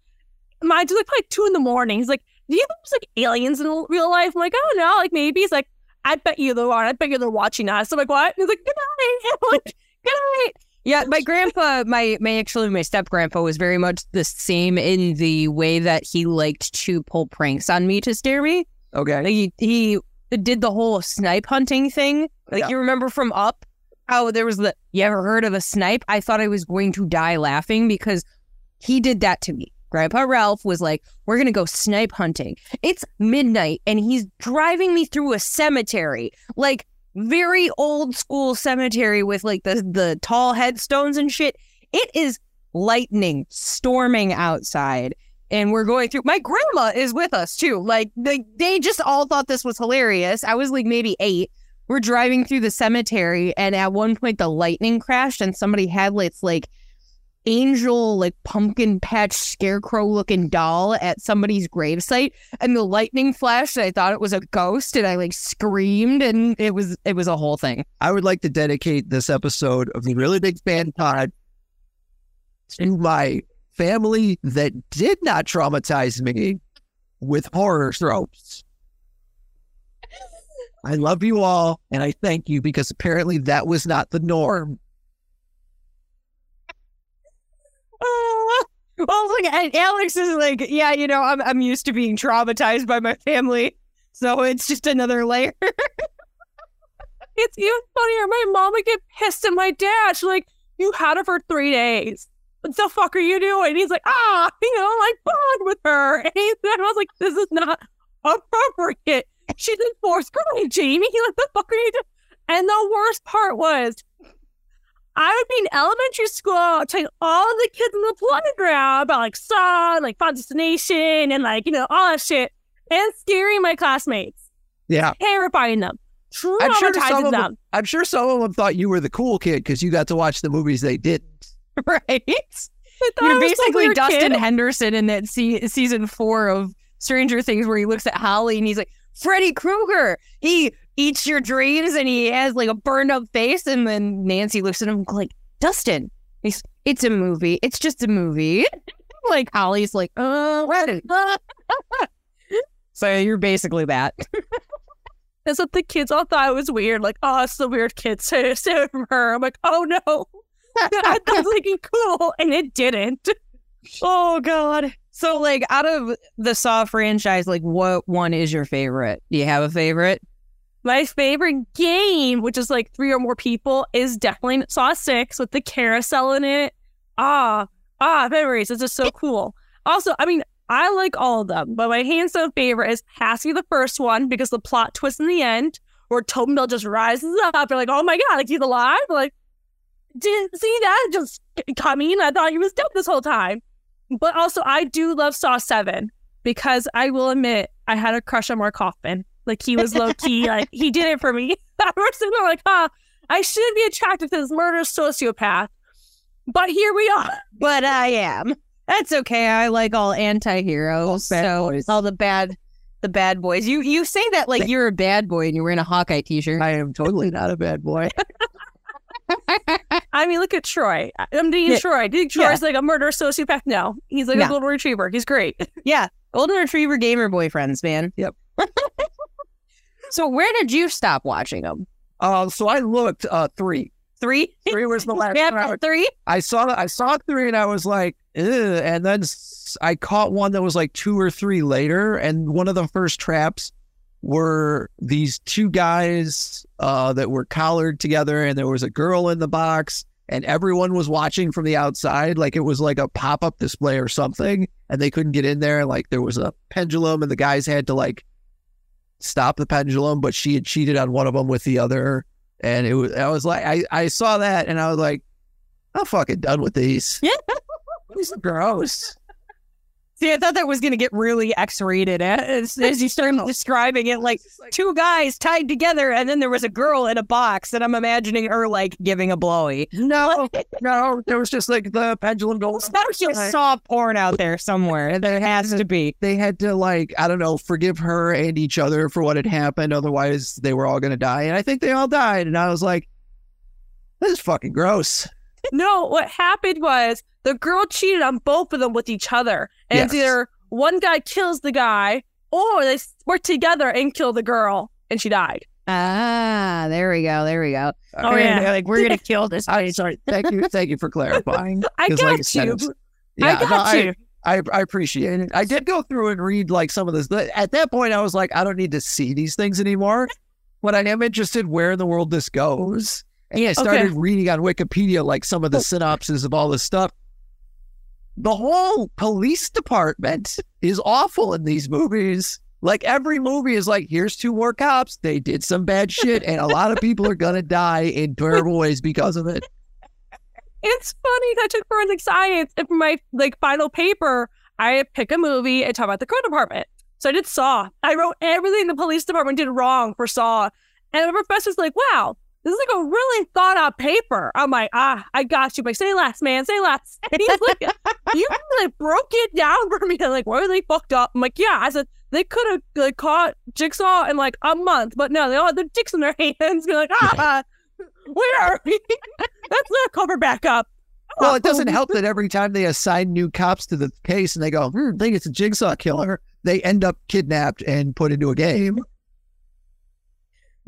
mine's like probably 2 a.m. He's like, do you think there's like aliens in real life? I'm like, oh no, like maybe. He's like, I bet you there are. I bet you they're watching us. I'm like, what? And he's like, good night. I'm like, good night. Yeah, my grandpa, my step-grandpa was very much the same in the way that he liked to pull pranks on me to scare me. Okay. Like he did the whole snipe hunting thing. Like, you remember from Up? Oh, there was you ever heard of a snipe? I thought I was going to die laughing because he did that to me. Grandpa Ralph was like, we're going to go snipe hunting. It's midnight, and he's driving me through a cemetery. Like, very old school cemetery with like the tall headstones and shit. It is lightning storming outside, and we're going through. My grandma is with us too. Like, they just all thought this was hilarious. I was like maybe 8. We're driving through the cemetery, and at one point the lightning crashed, and somebody had like angel, like pumpkin patch scarecrow looking doll at somebody's gravesite, and the lightning flashed, and I thought it was a ghost, and I like screamed, and it was a whole thing. I would like to dedicate this episode of the Really Big Fan Pod to my family that did not traumatize me with horror tropes. I love you all, and I thank you, because apparently that was not the norm. Well, look, and Alex is like, yeah, you know, I'm used to being traumatized by my family, so it's just another layer. It's even funnier. My mom would get pissed at my dad. She's like, you had her for 3 days. What the fuck are you doing? And he's like, I bond with her. And I was like, this is not appropriate. She's in 4th grade, Jamie. What the fuck are you doing? And the worst part was, I would be in elementary school telling all the kids in the playground about like Saw, like Final Destination, and like, you know, all that shit, and scaring my classmates. Yeah, terrifying them. I'm sure some of them thought you were the cool kid because you got to watch the movies they didn't. Right? You're basically Dustin Henderson in that season 4 of Stranger Things where he looks at Holly and he's like, Freddy Krueger, he eats your dreams, and he has like a burned up face. And then Nancy looks at him like, Dustin, it's a movie. It's just a movie. Like Holly's like, So you're basically that. That's what the kids all thought was weird. Like, oh, it's the weird kid. So from her, I'm like, oh no, that was looking cool, and it didn't. Oh God. So like, out of the Saw franchise, like, what one is your favorite? Do you have a favorite? My favorite game, which is like 3 or more people, is definitely Saw 6 with the carousel in it. Memories. It's just so cool. Also, I mean, I like all of them, but my hands-down favorite is has to be the first one because the plot twist in the end where Tobin Bell just rises up. You're like, oh my God, like he's alive? Like, didn't see that just coming. I thought he was dead this whole time. But also, I do love Saw 7 because I will admit I had a crush on Mark Hoffman. Like, he was low-key. Like, he did it for me. At first, I'm like, I shouldn't be attracted to this murderous sociopath. But here we are. But I am. That's okay. I like all anti-heroes. All the bad boys. You say that like you're a bad boy and you're wearing a Hawkeye t-shirt. I am totally not a bad boy. I mean, look at Troy. I'm dating Troy. Do you think Troy's like a murderous sociopath? No. He's like a golden retriever. He's great. Yeah. Golden retriever gamer boyfriends, man. Yep. So where did you stop watching them? So I looked 3. 3? 3 was the last one. 3? I saw 3 and I was like, ugh. And then I caught one that was like 2 or 3 later. And one of the first traps were these 2 guys that were collared together, and there was a girl in the box, and everyone was watching from the outside. Like it was like a pop-up display or something, and they couldn't get in there. Like there was a pendulum and the guys had to like stop the pendulum, but she had cheated on one of them with the other. And it was, I was like, I saw that and I was like, I'm fucking done with these. Yeah. These are gross. See, I thought that was going to get really X-rated as you started describing it, like 2 guys tied together and then there was a girl in a box and I'm imagining her like giving a blowy. No, there was just like the pendulum goes. There's just Saw porn out there somewhere. There has to be. They had to like, I don't know, forgive her and each other for what had happened. Otherwise they were all going to die. And I think they all died. And I was like, this is fucking gross. No, what happened was the girl cheated on both of them with each other. And it's either one guy kills the guy or they work together and kill the girl and she died. Ah, there we go. Oh, yeah. They're like, we're going to kill this. I'm sorry. Thank you for clarifying. I got you. I appreciate it. I did go through and read like some of this. At that point, I was like, I don't need to see these things anymore. But I am interested where in the world this goes. And I started reading on Wikipedia, like some of the synopses of all this stuff. The whole police department is awful in these movies. Like every movie is like, here's 2 more cops. They did some bad shit. And a lot of people are going to die in terrible ways because of it. It's funny. I took forensic science. And for my like final paper, I pick a movie and talk about the crime department. So I did Saw. I wrote everything the police department did wrong for Saw. And the professor's like, wow. This is like a really thought out paper. I'm like, I got you. I'm like, say less, man. Say less. And he's like, you really broke it down for me. I'm like, why were they fucked up? I'm like, yeah. I said, they could have like, caught Jigsaw in like a month, but no, they all had their dicks in their hands. Be like, where are we? That's not cover back up. Well, it doesn't help that every time they assign new cops to the case and they go, I think it's a Jigsaw killer, they end up kidnapped and put into a game.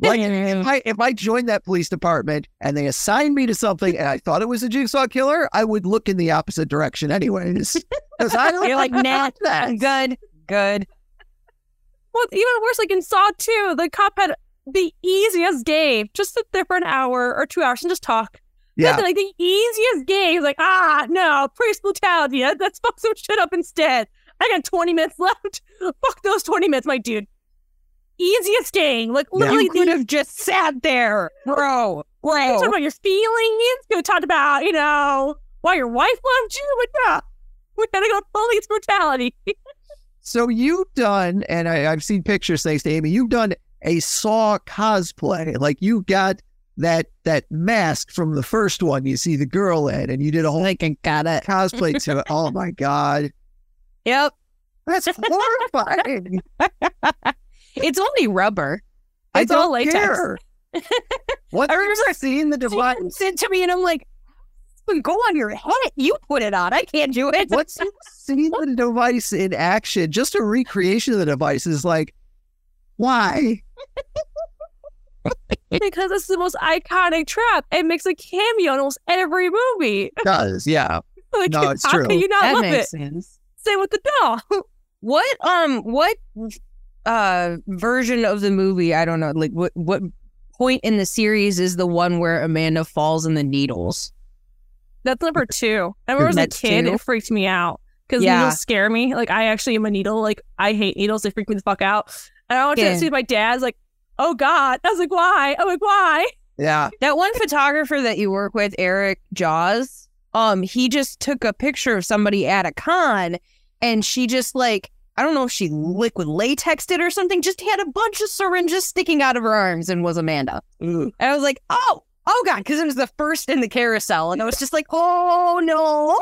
Like, if I joined that police department and they assigned me to something and I thought it was a Jigsaw killer, I would look in the opposite direction anyways. You're like, nah, good. Well, it's even worse, like in Saw 2, the cop had the easiest game, just sit there for an hour or 2 hours and just talk. Yeah. Like the easiest game, like, no, police brutality, let's fuck some shit up instead. I got 20 minutes left. Fuck those 20 minutes, my dude. Easiest game, like literally you could have just sat there, bro. Like, go talk about your feelings. Go talk about, you know, why your wife loved you. We're going to go police brutality. So you've done, and I've seen pictures thanks to Amy, you've done a Saw cosplay. Like, you got that mask from the first one you see the girl in, and you did a whole cosplay to it. Oh, my God. Yep. That's horrifying. It's only rubber. It's all latex. What? I remember seeing the device. She sent to me, and I'm like, go on your head. You put it on. I can't do it. Once you've seen the device in action, just a recreation of the device is like, why? Because it's the most iconic trap. It makes a cameo in almost every movie. It does, yeah. Like, no, it's true. How can you not love it? That makes sense. Same with the doll. What version of the movie, I don't know, like what point in the series is the one where Amanda falls in the needles? That's number 2. I remember as a kid, it freaked me out because needles scare me. Like, I actually am a needle. Like, I hate needles. They freak me the fuck out. And I watched it with my dad's like, oh God. I was like, why? I'm like, why? Yeah. That one photographer that you work with, Eric Jaws, he just took a picture of somebody at a con, and she just, like, I don't know if she liquid latexed it or something, just had a bunch of syringes sticking out of her arms and was Amanda. Ooh. And I was like, oh God, because it was the first in the carousel, and I was just like, oh no.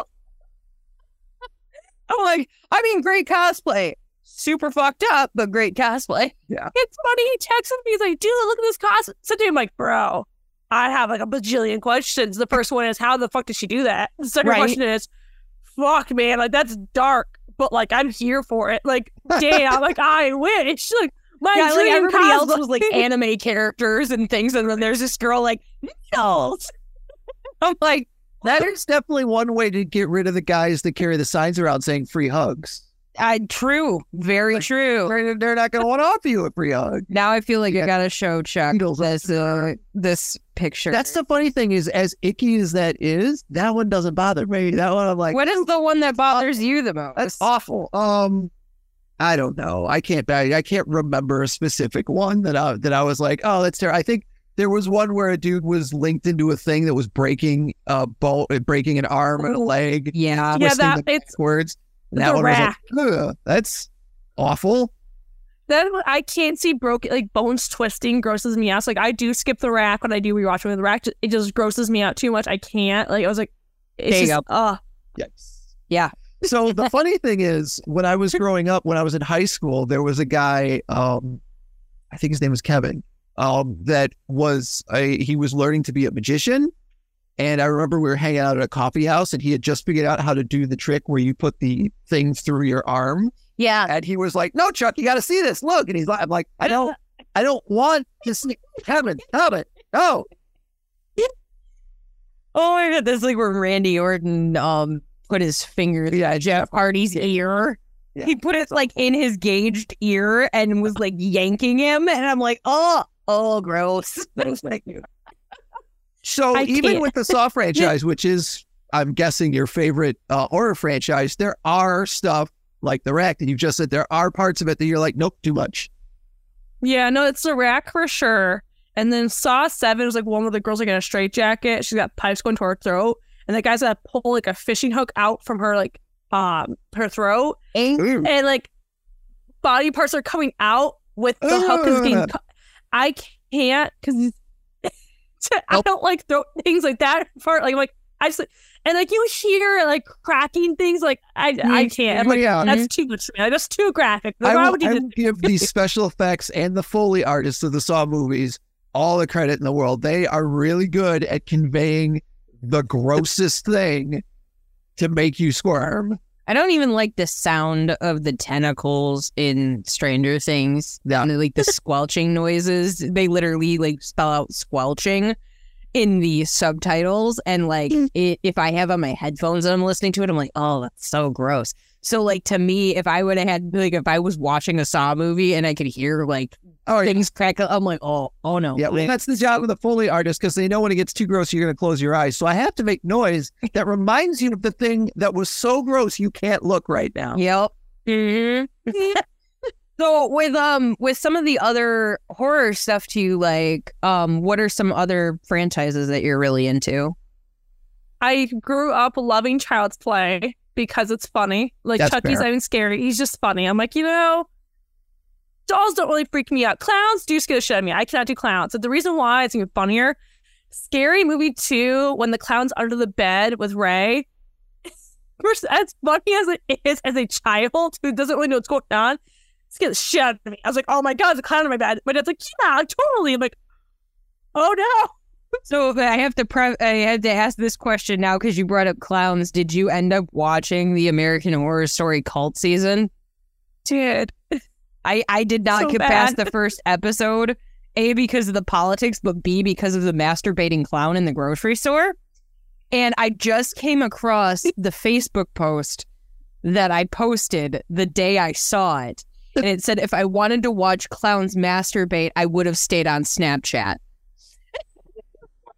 I'm like, I mean, great cosplay. Super fucked up, but great cosplay. Yeah. It's funny, he texts me, he's like, dude, look at this cosplay. So I'm like, bro, I have like a bajillion questions. The first one is, how the fuck did she do that? The second question is, fuck man, like, that's dark, but like, I'm here for it. Like, damn, like, I wish. Like, my dream, like, everybody else was like anime characters and things, and then there's this girl like, needles. I'm like, that is definitely one way to get rid of the guys that carry the signs around saying free hugs. True. Very like, true. They're not going to want to offer you a free hug. Now I feel like I got to show Chuck this picture. That's the funny thing is, as icky as that is, that one doesn't bother me. That one, I'm like... What is the one that bothers you the most? That's awful. I don't know. I can't remember a specific one that I was like, oh, that's terrible. I think there was one where a dude was linked into a thing that was breaking breaking an arm and a leg. Yeah. That backwards. And that one was like, that's awful. Then I can't see broken, like, bones twisting grosses me out. So, like, I do skip the rack when I do rewatch with the rack. It just grosses me out too much. I can't. Like, I was like, it's there you just, go. Yes. Yeah. So the funny thing is, when I was growing up, when I was in high school, there was a guy, I think his name was Kevin, he was learning to be a magician. And I remember we were hanging out at a coffee house, and he had just figured out how to do the trick where you put the thing through your arm. Yeah. And he was like, no, Chuck, you got to see this. Look. And he's like, I'm like, I don't want to see Kevin. No. Oh, my God. That's like where Randy Orton, put his finger in Jeff Hardy's ear. Yeah. He put it like in his gauged ear and was like yanking him. And I'm like, oh, gross. Thank you. So even with the Saw franchise, which is, I'm guessing, your favorite horror franchise, there are stuff like the rack that you've just said. There are parts of it that you're like, nope, too much. Yeah, no, it's the rack for sure. And then Saw 7 was like one where the girl's like in a straitjacket. She's got pipes going to her throat. And the guy's gonna pull like a fishing hook out from her, like, her throat, and like body parts are coming out with the hook is being. I can't because I don't like throat things like that part. Like, I'm like, and like you hear like cracking things. Like I can't. I'm like, that's too much. Man. That's too graphic. I will give the special effects and the Foley artists of the Saw movies all the credit in the world. They are really good at conveying the grossest thing to make you squirm. I don't even like the sound of the tentacles in Stranger Things. Yeah. And like the squelching noises. They literally like spell out squelching in the subtitles. And like if I have on my headphones and I'm listening to it, I'm like, oh, that's so gross. So like to me, if I would have had like if I was watching a Saw movie and I could hear like things crackle, I'm like, oh no. Yeah, well, that's the job of the Foley artist because they know when it gets too gross, you're gonna close your eyes. So I have to make noise that reminds you of the thing that was so gross you can't look right now. Yep. Mm-hmm. So with some of the other horror stuff too, you like, what are some other franchises that you're really into? I grew up loving Child's Play because it's funny. Like, Chucky's not even scary. He's just funny. I'm like, you know, dolls don't really freak me out. Clowns do scare the shit out of me. I cannot do clowns. So the reason why it's even funnier, Scary Movie 2, when the clown's under the bed with Ray, as funny as it is as a child who doesn't really know what's going on, scared the shit out of me. I was like, oh my God, there's a clown in my bed. My dad's like, yeah, totally. I'm like, oh no. So I have to ask this question now because you brought up clowns. Did you end up watching the American Horror Story cult season? Dude. I did not get past the first episode, A, because of the politics, but B, because of the masturbating clown in the grocery store. And I just came across the Facebook post that I posted the day I saw it. And it said, if I wanted to watch clowns masturbate, I would have stayed on Snapchat.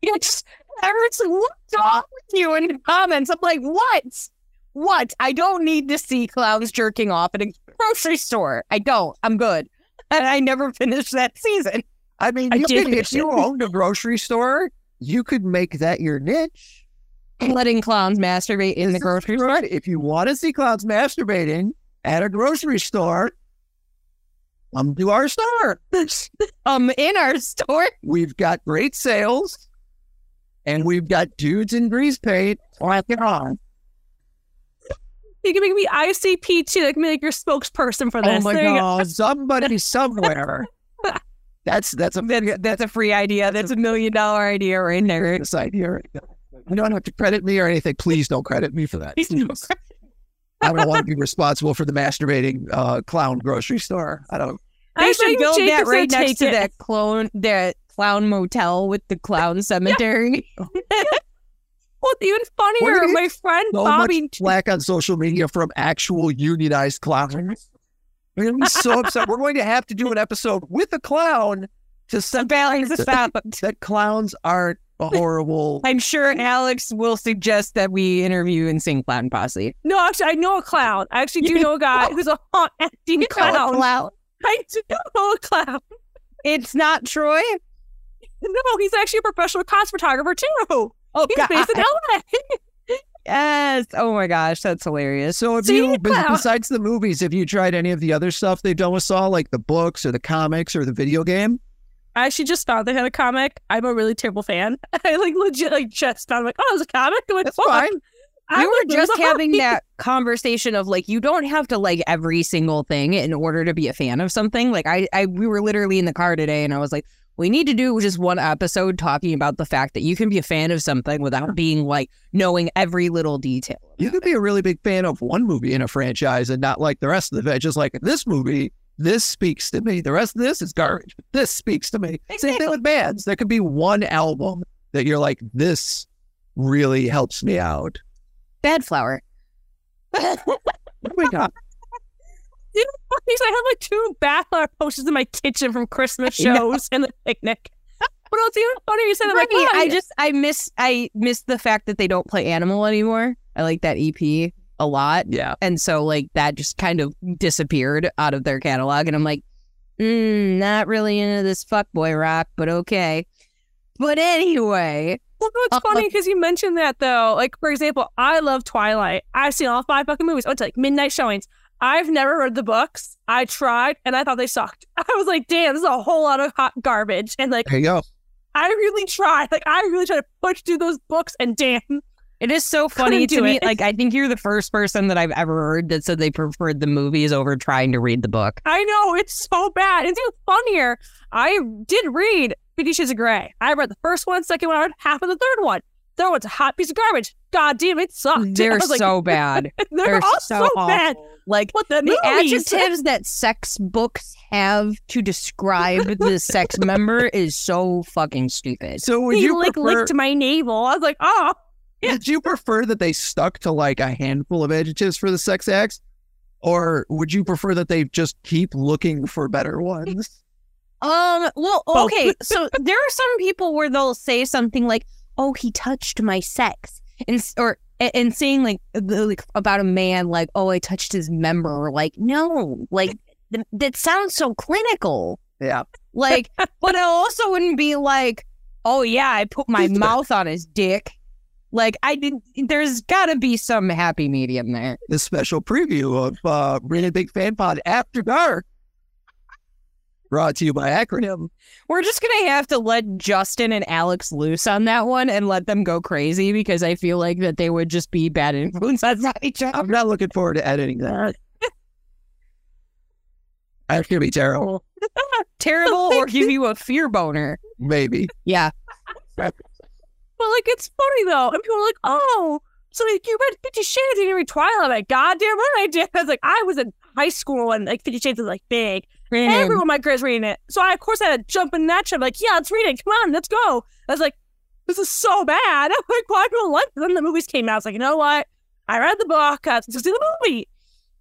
Everyone's like, what's wrong with you in the comments? I'm like, what? What? I don't need to see clowns jerking off at a grocery store. I don't. I'm good. And I never finished that season. I mean, if you owned a grocery store, you could make that your niche. Letting clowns masturbate in the grocery store. Right. If you want to see clowns masturbating at a grocery store, come to our store. In our store. We've got great sales. And we've got dudes in grease paint. Like it on. You can make me ICP too. I can make your spokesperson for this. Oh my God! Somebody somewhere. That's a free idea. That's a $1 million idea right there. This idea. You don't have to credit me or anything. Please don't credit me for that. I don't want to be responsible for the masturbating clown grocery store. I don't. They should build that right next to that clone. That clown motel with the clown cemetery. Yeah. Well, even funnier, my friend so Bobby. Much flack on social media from actual unionized clowns. I'm so upset. We're going to have to do an episode with a clown to balance this out. That clowns aren't horrible. I'm sure Alex will suggest that we interview and sing Clown Posse. No, actually, I know a clown. I actually do know a guy who's a haunting clown. I do know a clown. It's not Troy. No, he's actually a professional cast photographer too. Oh, he's based in LA. Yes. Oh my gosh, that's hilarious. So, besides the movies, have you tried any of the other stuff they've done with Saw, like the books or the comics or the video game? I actually just found they had a comic. I'm a really terrible fan. I just found oh, there's a comic. I'm like, that's fine. We were just having that conversation of like, you don't have to like every single thing in order to be a fan of something. Like we were literally in the car today, and I was like, we need to do just one episode talking about the fact that you can be a fan of something without being like knowing every little detail. You could be a really big fan of one movie in a franchise and not like the rest of it. Just like this movie, this speaks to me. The rest of this is garbage. But this speaks to me. Exactly. Same thing with bands. There could be one album that you're like, this really helps me out. Bad Flower. What do we got? You know, I have like 2 Bad Flower posters in my kitchen from Christmas shows and the picnic. But it's even funnier you said that. Right. Like, oh, I miss the fact that they don't play Animal anymore. I like that EP a lot. Yeah. And so like that just kind of disappeared out of their catalog, and I'm like, not really into this fuckboy rock, but okay. But anyway. Well, no, it's funny because you mentioned that though. Like, for example, I love Twilight. I've seen all 5 fucking movies. I went to like midnight showings. I've never read the books. I tried, and I thought they sucked. I was like, damn, this is a whole lot of hot garbage. And like, there you go. I really tried. Like, I really tried to push through those books, and damn. It is so funny to me. Like, I think you're the first person that I've ever heard that said they preferred the movies over trying to read the book. I know. It's so bad. It's even funnier. I did read 50 Shades of Grey. I read the first one, second one, I read half of the third one. Third one's a hot piece of garbage. God damn, it sucked. They're so like, bad. They're all so bad. Like, what the adjectives that sex books have to describe the sex member is so fucking stupid. So would you licked my navel. I was like, oh. Yeah. Did you prefer that they stuck to like a handful of adjectives for the sex acts? Or would you prefer that they just keep looking for better ones? Well, okay. So there are some people where they'll say something like, oh, he touched my sex. And saying like about a man, like, oh, I touched his member. Like, no, like that sounds so clinical. Yeah. Like, but it also wouldn't be like, oh yeah, I put my mouth on his dick. Like, I didn't. There's got to be some happy medium there. The special preview of Really Big Fan Pod After Dark, brought to you by Acronym. We're just gonna have to let Justin and Alex loose on that one and let them go crazy, because I feel like that they would just be bad influence on each other. I'm not looking forward to editing that. That's gonna be terrible. Terrible, or give you a fear boner. Maybe. Yeah. But, like, it's funny, though. And people are like, oh, so like, you read 50 Shades and you read Twilight. I'm like, goddamn right I did. I was like, I was in high school and, like, 50 Shades was, like, big. Mm-hmm. Everyone my grades reading it. So, I, of course, I had to jump in that shit. I'm like, yeah, let's read it. Come on, let's go. I was like, this is so bad. I'm like, why do I like it? Then the movies came out. I was like, you know what? I read the book. I just do the movie.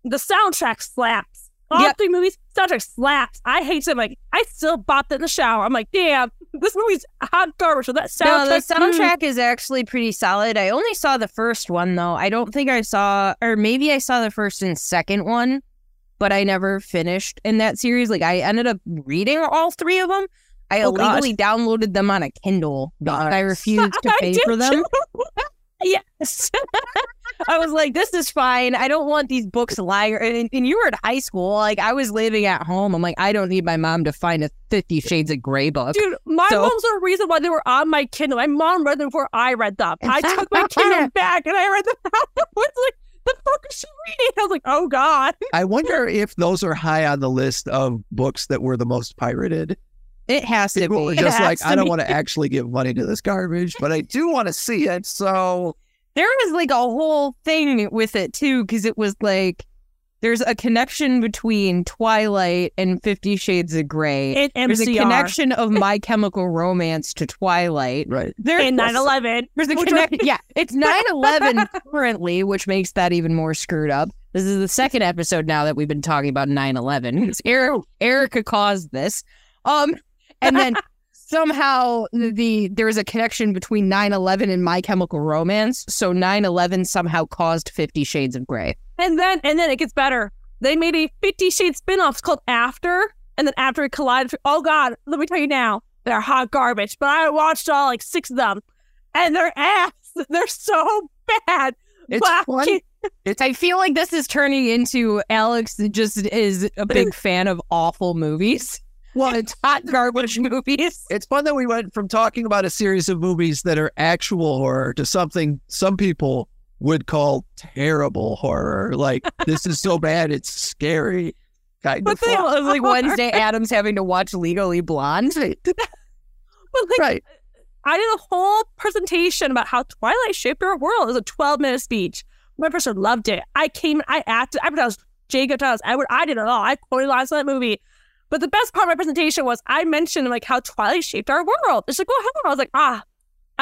The soundtrack slaps. All three movies, soundtrack slaps. I hate it. I'm like, I still bopped it in the shower. I'm like, damn. This movie's hot garbage. So that soundtrack, is actually pretty solid. I only saw the first one, though. I don't think I saw, or maybe I saw the first and second one, but I never finished in that series. Like, I ended up reading all three of them. I illegally downloaded them on a Kindle. I refused to pay for them. Yes. I was like, this is fine. I don't want these books lying. And you were in high school. Like, I was living at home. I'm like, I don't need my mom to find a 50 Shades of Grey book. Dude, mom's the reason why they were on my Kindle. My mom read them before I read them. I took my Kindle back and I read them out. I was like, the fuck is she reading? I was like, oh, God. I wonder if those are high on the list of books that were the most pirated. It has to be. Just like, I don't want to actually give money to this garbage, but I do want to see it, so... There was, like, a whole thing with it, too, because it was, like, there's a connection between Twilight and 50 Shades of Grey. And MCR. There's a connection of My Chemical Romance to Twilight. Right. And 9/11. There's a connection. Yeah, it's 9/11 currently, which makes that even more screwed up. This is the second episode now that we've been talking about 9/11. Erica caused this. And then somehow there's a connection between 9/11 and My Chemical Romance. So 9/11 somehow caused 50 Shades of Grey. And then it gets better. They made a 50 Shades spin-off called After. And then After it collided. Oh, God, let me tell you now. They're hot garbage. But I watched all, like, 6 of them. And they're ass. They're so bad. It's funny. I feel like this is turning into Alex just is a big fan of awful movies. Well, it's hot garbage movies. It's fun that we went from talking about a series of movies that are actual horror to something some people would call terrible horror. Like, this is so bad, it's scary. It was like Wednesday Addams having to watch Legally Blonde. Right. I did a whole presentation about how Twilight shaped our world. It was a 12-minute speech. My person loved it. I came, I acted, I was Jacob Thomas. I did it all. I quoted lines on that movie. But the best part of my presentation was I mentioned, like, how Twilight shaped our world. It's like, well, how? I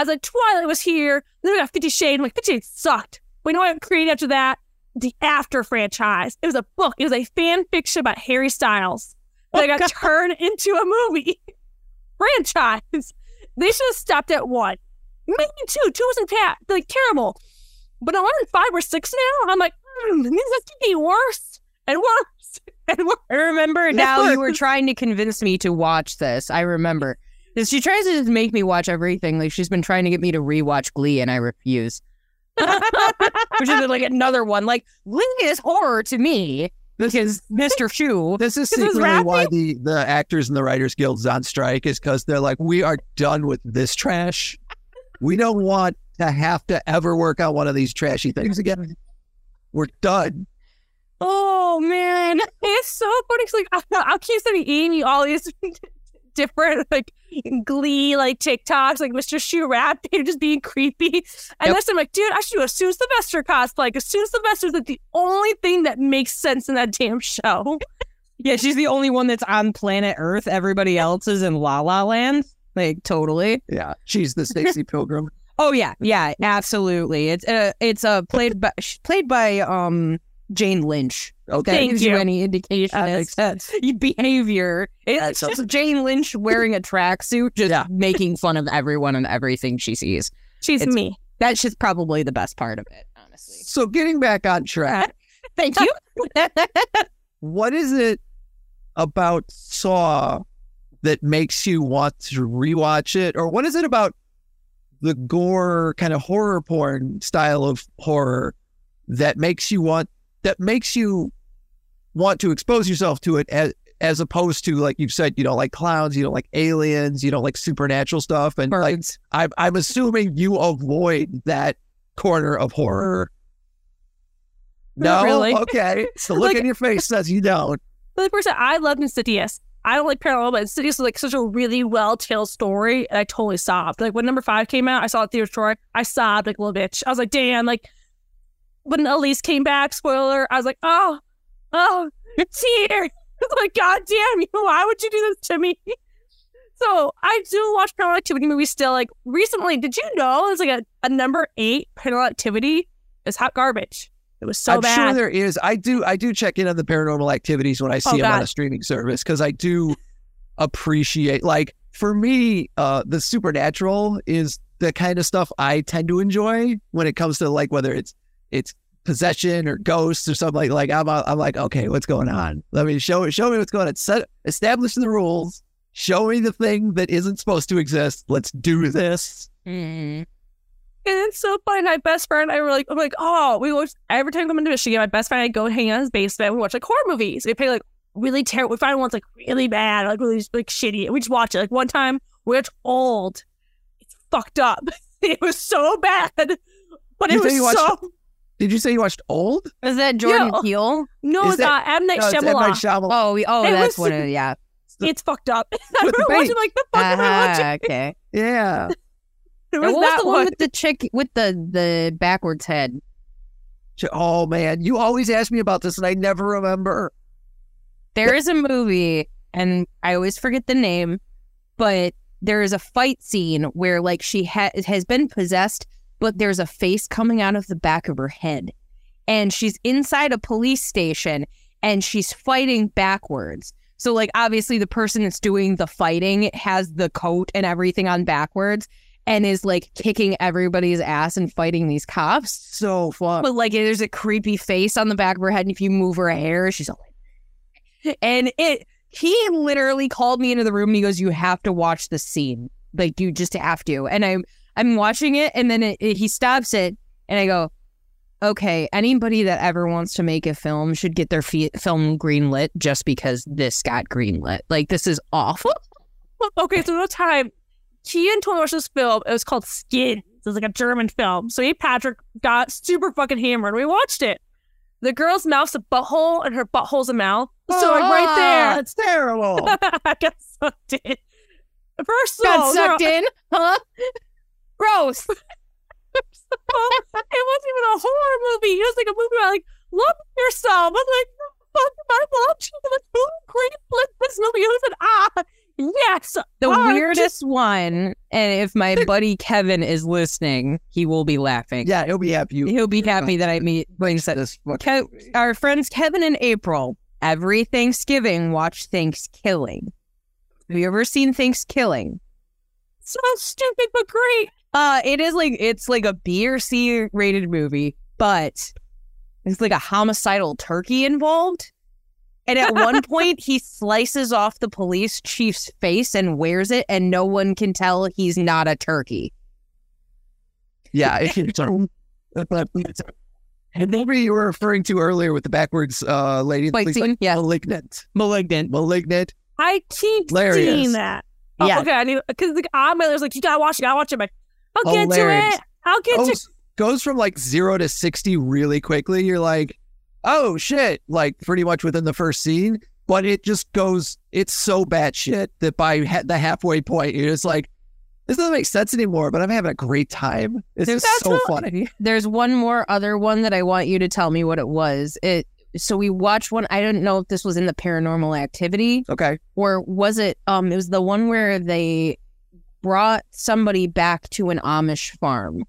was like, Twilight was here. Then we got 50 Shades. I'm like, 50 Shades sucked. But you know what I created after that? The After franchise. It was a book. It was a fan fiction about Harry Styles. That got turned into a movie. Franchise. They should have stopped at 1. Maybe 2. 2 wasn't like terrible. But I wanted 5 or 6 now. I'm like, this is getting worse and worse. I remember now you were trying to convince me to watch this. I remember. She tries to just make me watch everything. Like, she's been trying to get me to rewatch Glee, and I refuse. Which is, like, another one. Like, Glee is horror to me. This is Mr. Shoe. This is secretly why the Actors and the Writers Guild's on strike, is because they're like, we are done with this trash. We don't want to have to ever work on one of these trashy things again. We're done. Oh, man. It's so funny. It's like, I'll keep eating you all these different, like, Glee, like, TikToks, like, Mr. Shoe Rap, and just being creepy. And then I'm like, dude, I should do a Sue Sylvester cosplay. Like, Sue Sylvester's, like, the only thing that makes sense in that damn show. Yeah, she's the only one that's on planet Earth. Everybody else is in La La Land. Like, totally. Yeah, she's the Stacey Pilgrim. Oh, yeah. Yeah, absolutely. It's played by Jane Lynch. Okay. Thank gives you any indication as to behavior. It's just Jane Lynch wearing a tracksuit, just making fun of everyone and everything she sees. It's me. That's just probably the best part of it, honestly. So getting back on track. Thank you. What is it about Saw that makes you want to rewatch it? Or what is it about the gore kind of horror porn style of horror that makes you want to expose yourself to it, as opposed to, like you've said, you don't like clowns, you don't like aliens, you don't like supernatural stuff, and birds. Like I'm assuming you avoid that corner of horror. Not really. Okay. So look, like, in your face says you don't. The person I love Insidious. I don't like paranormal, but Insidious was like such a really well-told story, and I totally sobbed. Like when number 5 came out, I saw it at Theater Troy. I sobbed like a little bitch. I was like, damn. Like when Elise came back, spoiler, I was like, oh, tear. Like, God damn you, why would you do this to me? So I do watch Paranormal Activity movies still. Like recently, did you know there's like a number 8 Paranormal Activity is hot garbage? It was so bad. I'm sure there is. I do check in on the Paranormal Activities when I see them on a streaming service, because I do appreciate, like, for me, the supernatural is the kind of stuff I tend to enjoy when it comes to, like, whether it's possession or ghosts or something like I'm like, okay, what's going on? Let me show me what's going on. Establish the rules. Show me the thing that isn't supposed to exist. Let's do this. Mm-hmm. And it's so funny. My best friend, I'm like, oh, we watch every time we come into Michigan. My best friend, I go hang out in his basement. We watch like horror movies. We pay like really terrible. We find ones like really bad, like really like shitty. And we just watch it. Like one time, we watched Old. It's fucked up. It was so bad, but it was so. Did you say you watched Old? Is that Jordan Peele? No, it's not. M. Night Shyamalan. Oh, that's what it is. Yeah, it's fucked up. I remember watching like the fuck am I watching? Okay, yeah. What was the one with the chick with the backwards head? Oh, man. You always ask me about this, and I never remember. There is a movie, and I always forget the name, but there is a fight scene where, like, she has been possessed, but there's a face coming out of the back of her head. And she's inside a police station, and she's fighting backwards. So, like, obviously the person that's doing the fighting has the coat and everything on backwards, and is like kicking everybody's ass and fighting these cops. So fun. But like there's a creepy face on the back of her head, and if you move her hair, she's all like... And he literally called me into the room, and he goes, you have to watch this scene. Like, you just have to. And I'm watching it, and then he stops it, and I go, okay, anybody that ever wants to make a film should get their film greenlit just because this got greenlit. Like, this is awful. Okay, so no time. He and Tony watched this film. It was called Skins. It was like a German film. So me and Patrick got super fucking hammered. We watched it. The girl's mouth's a butthole, and her butthole's a mouth. So like right there. That's terrible. I got sucked in. First of all, got sucked in? Huh? Gross. It wasn't even a horror movie. It was like a movie about like, love yourself. I was like, fuck, I watched this movie. This movie. It was an ah. Yes, the weirdest one, and if my buddy Kevin is listening, he will be laughing. Yeah, he'll be happy. He'll be happy that I meet. Our friends Kevin and April, every Thanksgiving, watch Thanksgiving. Have you ever seen Thanksgiving? So stupid, but great. It is like, it's like a B or C rated movie, but there's like a homicidal turkey involved. And at one point, he slices off the police chief's face and wears it, and no one can tell he's not a turkey. Yeah, and the movie you were referring to earlier with the backwards lady, fight scene, like, yeah. Malignant. I keep seeing that. Oh, yeah. Okay, I need, because like, Amelie's like, you gotta watch it. Like, I'll get to it. Goes from like 0 to 60 really quickly. You're like, oh shit, like pretty much within the first scene, but it just goes, it's so bad shit that by the halfway point, you're just like, this doesn't make sense anymore, but I'm having a great time. It's so funny. There's one more that I want you to tell me what it was. So we watched one, I don't know if this was in the Paranormal Activity. Okay. Or was it, it was the one where they brought somebody back to an Amish farm.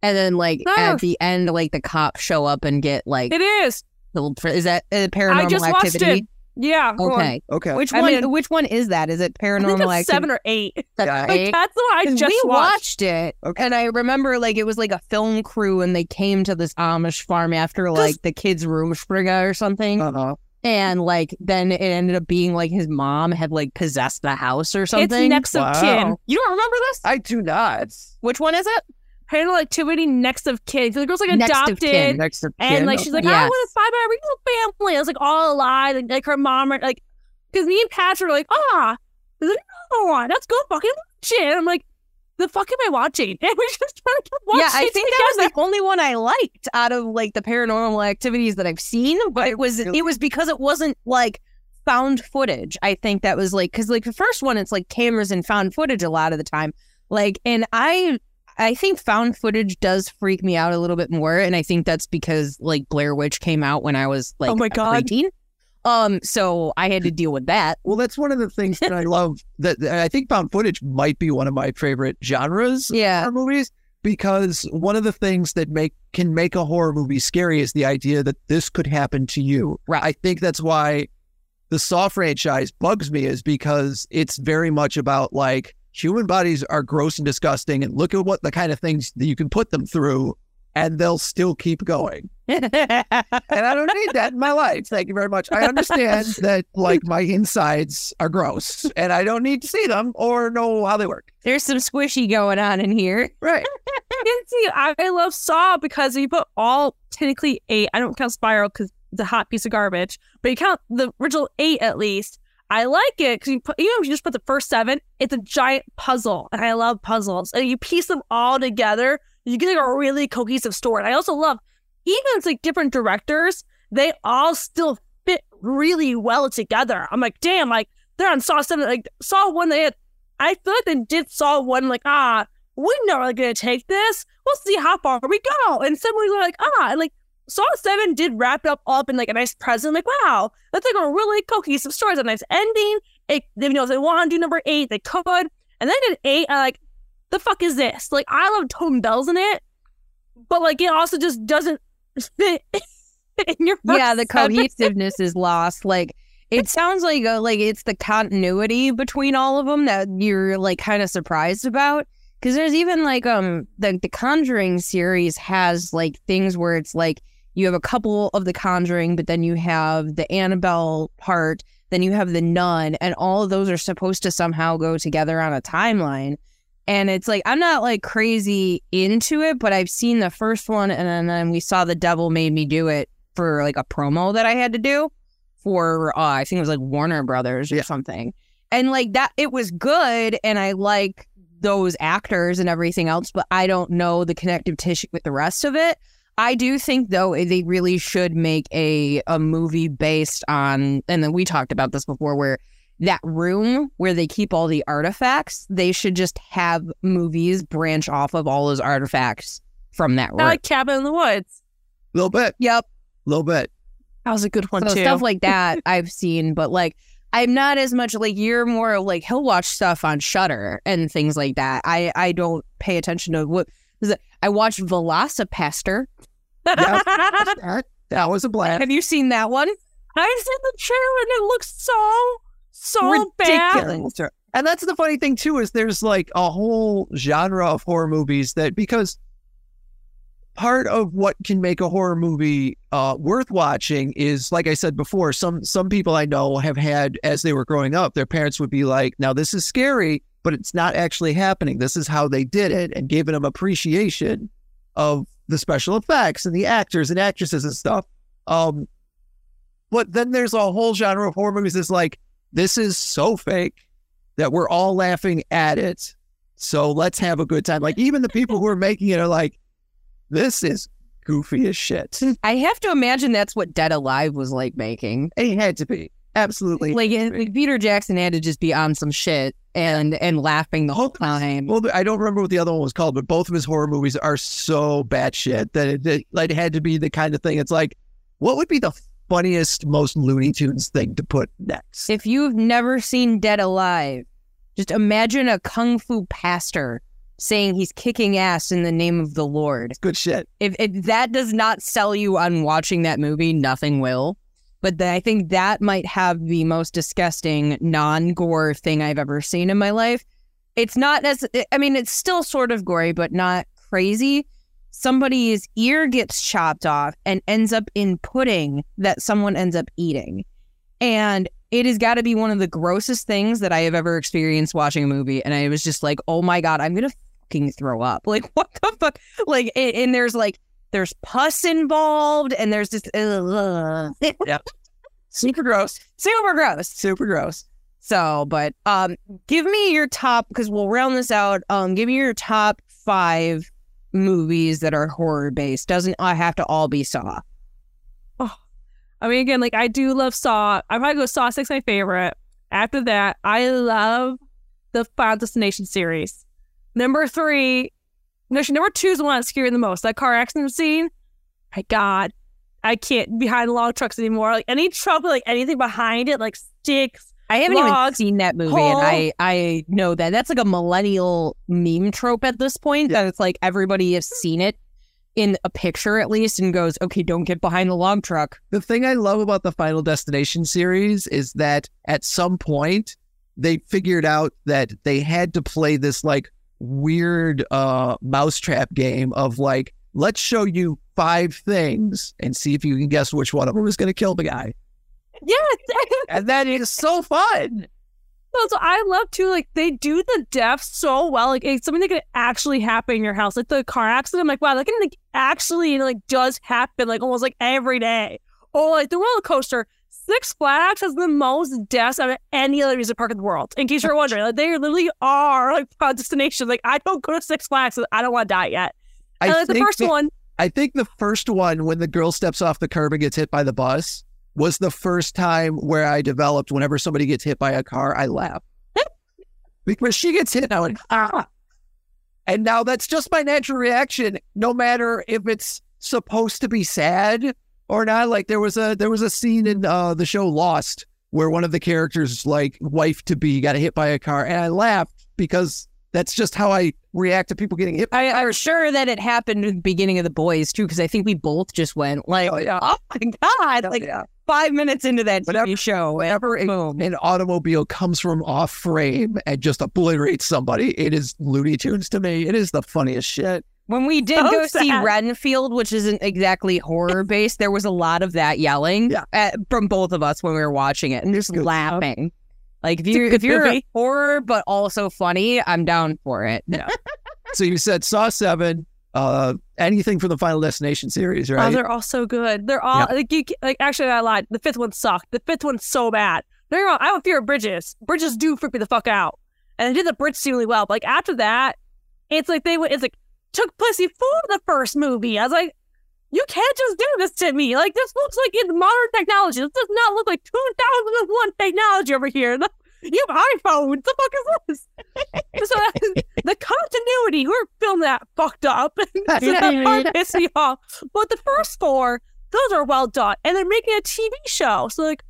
And then, like, at the end, like, the cops show up and get, like... It is! Is that a Paranormal Activity? I just watched it. Yeah. Okay. Which one is that? Is it Paranormal Activity? I think it's 7 or 8. Like, that's the one I just watched it. Okay. And I remember, like, it was, like, a film crew, and they came to this Amish farm after, like, the kids' room springa or something. Uh-huh. And like then it ended up being like his mom had like possessed the house or something. It's Next of Kin. You don't remember this? I do not. Which one is it? Paranormal Activity, Next of Kin. So the girl's like adopted. Next of Kin. And like she's like, yes. I want to find my real family. I was like all alive. And, like her mom, like, because me and Patrick are like, there's another one. Let's go fucking watch it. And I'm like, the fuck am I watching? And we're just trying to watch it. Yeah, I think that was the only one I liked out of like the Paranormal Activities that I've seen. But it was because it wasn't like found footage. I think that was like, because like the first one, it's like cameras and found footage a lot of the time. Like, and I think found footage does freak me out a little bit more. And I think that's because like Blair Witch came out when I was like, oh my God, 18. So I had to deal with that. Well, that's one of the things that I love. That I think found footage might be one of my favorite genres. Yeah. Horror movies, because one of the things that can make a horror movie scary is the idea that this could happen to you. Right. I think that's why the Saw franchise bugs me, is because it's very much about like human bodies are gross and disgusting, and look at what the kind of things that you can put them through. And they'll still keep going. And I don't need that in my life. Thank you very much. I understand that, like, my insides are gross. And I don't need to see them or know how they work. There's some squishy going on in here. Right. See, I love Saw because you put all, technically, 8. I don't count Spiral because it's a hot piece of garbage. But you count the original 8, at least. I like it because even if you just put the first 7, it's a giant puzzle. And I love puzzles. And you piece them all together. You get like a really cohesive story. And I also love, even it's like different directors, they all still fit really well together. I'm like, damn, like they're on Saw 7, like Saw 1, I feel like they did Saw 1, like, we're not really gonna take this. We'll see how far we go. And suddenly we're like, and like Saw 7 did wrap it up in like a nice present. Like, wow, that's like a really cohesive story. It's a nice ending. If they want to do number 8, they could. And then in 8, I like, the fuck is this? Like, I love Tone Bells in it, but like it also just doesn't fit in your first. Yeah, the cohesiveness is lost. Like, it sounds like it's the continuity between all of them that you're like kind of surprised about. Because there's even like the Conjuring series has like things where it's like you have a couple of the Conjuring, but then you have the Annabelle part, then you have the Nun, and all of those are supposed to somehow go together on a timeline. And it's like, I'm not like crazy into it, but I've seen the first one, and then we saw The Devil Made Me Do It for like a promo that I had to do for, I think it was like Warner Brothers or something. And like that, it was good. And I like those actors and everything else, but I don't know the connective tissue with the rest of it. I do think, though, they really should make a movie based on, and then we talked about this before, where that room where they keep all the artifacts, they should just have movies branch off of all those artifacts from that room. I like Cabin in the Woods. A little bit. Yep. A little bit. That was a good one, so too. Stuff like that I've seen, but like I'm not as much like, you're more like he'll watch stuff on Shudder and things like that. I don't pay attention to what was it. I watched Velocipaster. That was a blast. Have you seen that one? I've seen the trailer and it looks so ridiculous. Bad. And that's the funny thing too, is there's like a whole genre of horror movies that, because part of what can make a horror movie worth watching is, like I said before, some people I know have had, as they were growing up, their parents would be like, now this is scary, but it's not actually happening. This is how they did it, and giving them appreciation of the special effects and the actors and actresses and stuff. But then there's a whole genre of horror movies that's like, this is so fake that we're all laughing at it. So let's have a good time. Like, even the people who are making it are like, this is goofy as shit. I have to imagine that's what Dead Alive was like making. It had to be. Absolutely. Like Peter Jackson had to just be on some shit and laughing the whole time. Well, I don't remember what the other one was called, but both of his horror movies are so batshit that it had to be the kind of thing. It's like, what would be the funniest, most Looney Tunes thing to put next? If you've never seen Dead Alive, just imagine a kung fu pastor saying he's kicking ass in the name of the Lord. Good shit. If that does not sell you on watching that movie, nothing will. But I think that might have the most disgusting non-gore thing I've ever seen in my life. It's not as, I mean, it's still sort of gory, but not crazy. somebody's ear gets chopped off and ends up in pudding that someone ends up eating. And it has got to be one of the grossest things that I have ever experienced watching a movie. And I was just like, oh my God, I'm going to fucking throw up. Like, what the fuck? Like, and there's like, there's pus involved and there's this. Yep. Super gross. Super gross. Super gross. So, but give me your top, because we'll round this out. Give me your top 5 movies that are horror based. Doesn't have to all be Saw. Oh, I mean, again, like I do love Saw. I probably go Saw 6, my favorite. After that, I love the Final Destination series. Number 3, actually, number 2 is the one that scared me the most. That car accident scene. My God, I can't behind long trucks anymore. Like any truck with like anything behind it, like sticks. I haven't even seen that movie, and I know that. That's like a millennial meme trope at this point, that it's like everybody has seen it in a picture at least and goes, okay, don't get behind the log truck. The thing I love about the Final Destination series is that at some point, they figured out that they had to play this like weird mousetrap game of like, let's show you 5 things and see if you can guess which one of them is going to kill the guy. Yes, and that is so fun. So I love too, like they do the death so well. Like it's something that could actually happen in your house, like the car accident. I'm like, wow, that can like actually like does happen, like almost like every day. Or like the roller coaster, Six Flags has the most deaths out of any other music park in the world. In case you're wondering, like they literally are like a destination. Like I don't go to Six Flags, so I don't want to die yet. And like the first one, I think the first one when the girl steps off the curb and gets hit by the bus was the first time where I developed, whenever somebody gets hit by a car, I laugh. Because she gets hit, I went, ah. And now that's just my natural reaction, no matter if it's supposed to be sad or not. Like there was a scene in the show Lost where one of the characters, like wife-to-be, got hit by a car. And I laughed because that's just how I react to people getting hit. I'm sure that it happened at the beginning of The Boys, too, because I think we both just went like, oh my God, like 5 minutes into that TV show. Whenever an automobile comes from off frame and just obliterates somebody, it is Looney Tunes to me. It is the funniest shit. When we did go see Renfield, which isn't exactly horror-based, there was a lot of that yelling from both of us when we were watching it and just laughing. Like, if you're horror but also funny, I'm down for it. Yeah. So you said Saw 7, anything from the Final Destination series, right? Oh, they're all so good. They're all, actually, I lied. The 5th one sucked. The 5th one's so bad. No, you're wrong. I don't fear bridges. Bridges do freak me the fuck out. And they did the bridge scene really well. But, like, after that, it's like took place before the first movie. I was like, you can't just do this to me. Like, this looks like it's modern technology. This does not look like 2001 technology over here. You have iPhones. What the fuck is this? So the continuity, we're filming that fucked up. So that part pissed me off. But the first 4, those are well done. And they're making a TV show. So, like,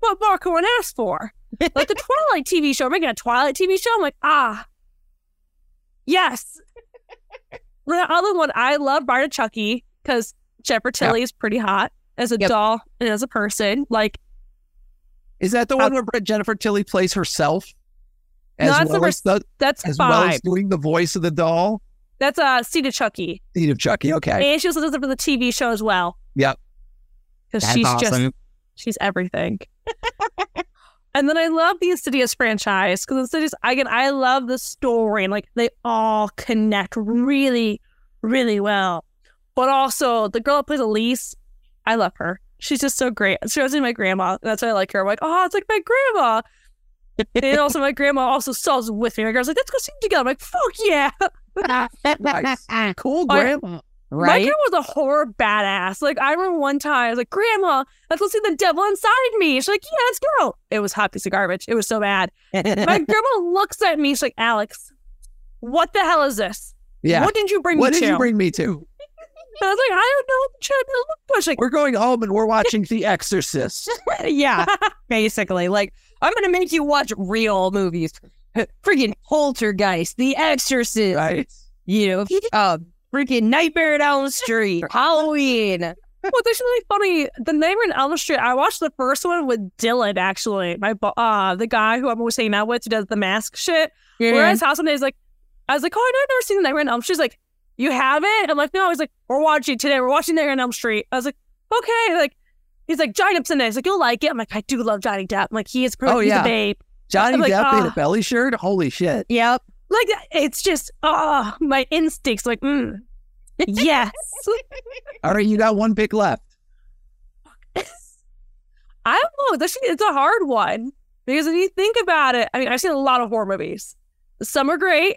what more can one ask for? Like the Twilight TV show. We're making a Twilight TV show. I'm like, yes. The other one, I love Bride of Chucky. Because Jennifer Tilly is pretty hot as a doll and as a person. Like, is that the one where Jennifer Tilly plays herself? That's 5. As well as doing the voice of the doll? That's Seed of Chucky. Seed of Chucky, okay. And she also does it for the TV show as well. Yep. Because she's awesome. She's everything. And then I love the Insidious franchise. Because Insidious, again, I love the story. And like, they all connect really, really well. But also, the girl that plays Elise, I love her. She's just so great. She reminds me of my grandma. That's why I like her. I'm like, oh, it's like my grandma. And also, my grandma also solves with me. My girl's like, let's go see it together. I'm like, fuck yeah. Nice. Cool grandma. Right? My grandma was a horror badass. Like, I remember one time, I was like, grandma, let's go see The Devil Inside Me. She's like, yeah, let's go. It was a hot piece of garbage. It was so bad. My grandma looks at me. She's like, Alex, what the hell is this? Yeah. What did you bring me to? What did you bring me to? I was like, I don't know what the child looks like. We're going home and we're watching The Exorcist. Yeah, basically. Like, I'm going to make you watch real movies. Freaking Poltergeist, The Exorcist. Right. You know, freaking Nightmare on Elm Street, Halloween. Well, it's actually really funny. The Nightmare on Elm Street, I watched the first one with Dylan, actually. The guy who I'm always hanging out with who does the mask shit. Yeah. We're at his house one day. I was like, oh, I know I've never seen The Nightmare on Elm Street. She's like, you have it? I'm like, no. He's like, we're watching today. We're watching There on Elm Street. I was like, okay. Like, he's like, Johnny Depp's in there. He's like, you'll like it. I'm like, I do love Johnny Depp. I'm like, he is perfect. Oh, yeah. He's a babe. Johnny Depp in a belly shirt? Holy shit. Yep. Like, it's just, my instincts. Like, yes. All right, you got one pick left. I don't know. It's a hard one. Because if you think about it, I mean, I've seen a lot of horror movies. Some are great.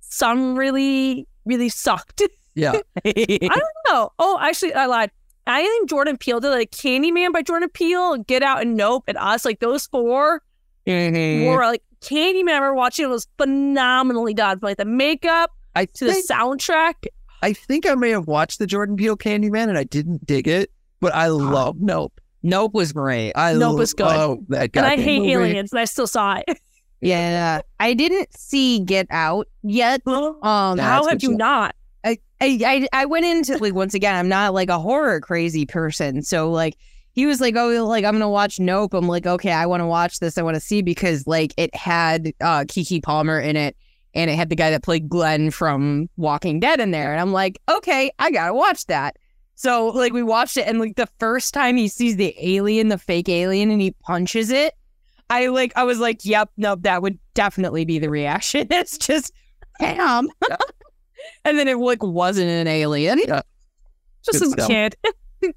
Some really, really sucked. Yeah. I don't know. Oh, actually, I lied. I think Jordan Peele did like Candyman by Jordan Peele, Get Out and Nope and Us. Like those four were like Candyman. I remember watching it was phenomenally done. From, like the makeup to the soundtrack. I think I may have watched the Jordan Peele Candyman and I didn't dig it, but I love Nope. Nope was great. Nope was good. Oh, that and I hate aliens, and I still saw it. Yeah, I didn't see Get Out yet. How have you not? I went into, like, once again, I'm not like a horror crazy person. So like he was like, oh, like I'm going to watch Nope. I'm like, okay, I want to watch this. I want to see because like it had Keke Palmer in it and it had the guy that played Glenn from Walking Dead in there. And I'm like, okay, I got to watch that. So like we watched it and like the first time he sees the alien, the fake alien, and he punches it, I was like, yep, nope, that would definitely be the reaction. It's just damn. Yeah. And then it like wasn't an alien. Yeah. Just some kid. But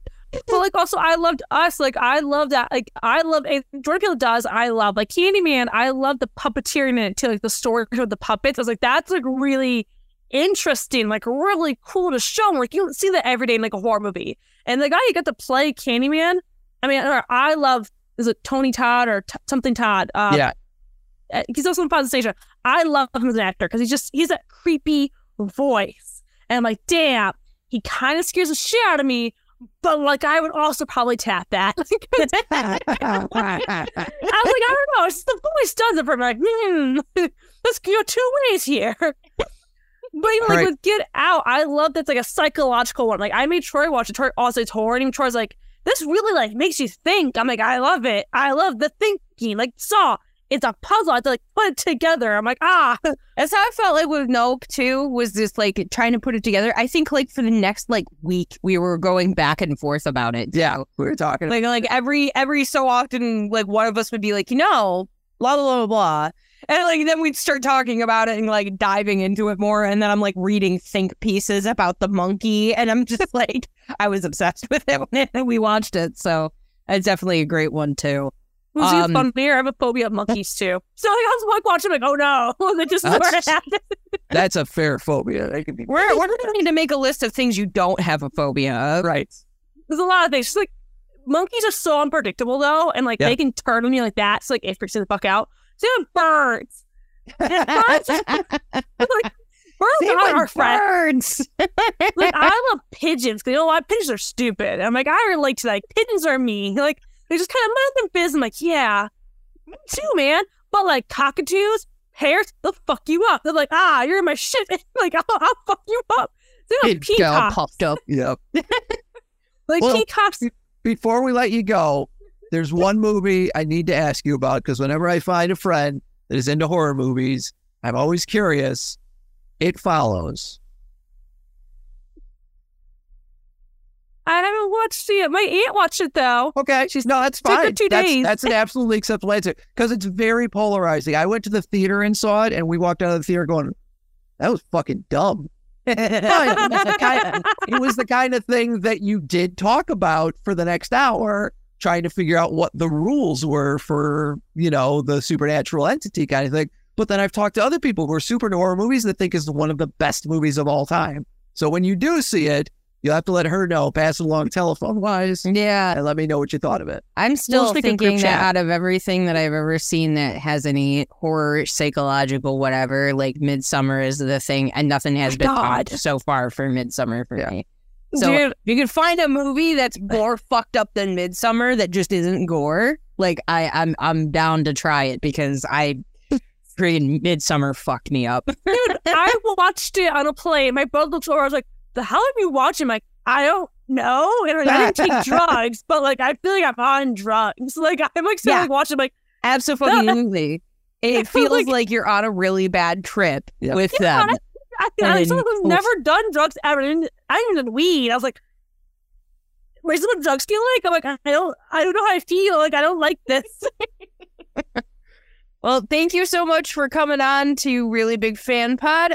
like also I loved Us. Like I love that. Like I love Jordan Peele does. I love like Candyman. I love the puppeteering in it too, like the story of the puppets. I was like, that's like really interesting, like really cool to show. Like you don't see that every day in like a horror movie. And the guy who got to play Candyman, I mean, I love, is it Tony Todd or something Todd? Yeah. He's also in Pods Station. I love him as an actor because he's that creepy voice. And I'm like, damn, he kind of scares the shit out of me, but like I would also probably tap that. I was like, I don't know. It's just the voice does it for me. Like, let's go two ways here. But even like with Get Out, I love that's like a psychological one. Like I made Troy watch it. Troy also it's horror, and even Troy's like, this really like makes you think. I'm like, I love it. I love the thinking. Like Saw, it's a puzzle. I have to like put it together. I'm like, that's how I felt like with Nope too. Was just like trying to put it together. I think like for the next like week, we were going back and forth about it. Too. Yeah, we were talking like every so often, like one of us would be like, you know, blah blah blah blah. And like then we'd start talking about it and like diving into it more. And then I'm like reading think pieces about the monkey. And I'm just like, I was obsessed with it when we watched it. So it's definitely a great one too. It was even funnier. I have a phobia of monkeys too. So like, I was like watching like, oh no. Just that's a fair phobia. That could be we're going to need to make a list of things you don't have a phobia of. Right. There's a lot of things. Just like monkeys are so unpredictable though. And like they can turn on you like that. So like it freaks you the fuck out. Dude, birds. Birds are our friends. Like I love pigeons because you know what? Pigeons are stupid. I'm like, I relate to that. Like, pigeons are me. Like they just kind of mind their business. I'm like, yeah, me too, man. But like cockatoos, hares, they'll fuck you up. They're like, you're in my shit. Like I'll fuck you up. They're like peacocks. Popped up. Yep. Like peacocks. Before we let you go. There's one movie I need to ask you about because whenever I find a friend that is into horror movies, I'm always curious. It Follows. I haven't watched it. My aunt watched it though. Okay, that's fine. Took her 2 days. That's an absolutely acceptable answer because it's very polarizing. I went to the theater and saw it, and we walked out of the theater going, "That was fucking dumb." It was the kind of thing that you did talk about for the next hour. Trying to figure out what the rules were for, you know, the supernatural entity kind of thing. But then I've talked to other people who are super into horror movies that think is one of the best movies of all time. So when you do see it, you'll have to let her know, pass it along telephone-wise. Yeah. And let me know what you thought of it. I'm still thinking that out of everything that I've ever seen that has any horror, psychological, whatever, like Midsummer is the thing, and nothing has been taught so far for Midsummer for me. So dude, if you can find a movie that's more fucked up than Midsummer that just isn't gore, like I'm down to try it because I freaking Midsummer fucked me up. Dude, I watched it on a plane. My brother looked over. I was like, "The hell are you watching?" Like, I don't know. And like, I didn't take drugs, but like I feel like I'm on drugs. Like I'm like sitting watching. Like absolutely, it feels like you're on a really bad trip with them. I I'm someone who's never done drugs ever. I even did weed. I was like, where's the drug dealer? Like, I'm like, I don't know how I feel. Like, I don't like this. Well, thank you so much for coming on to Really Big Fan Pod.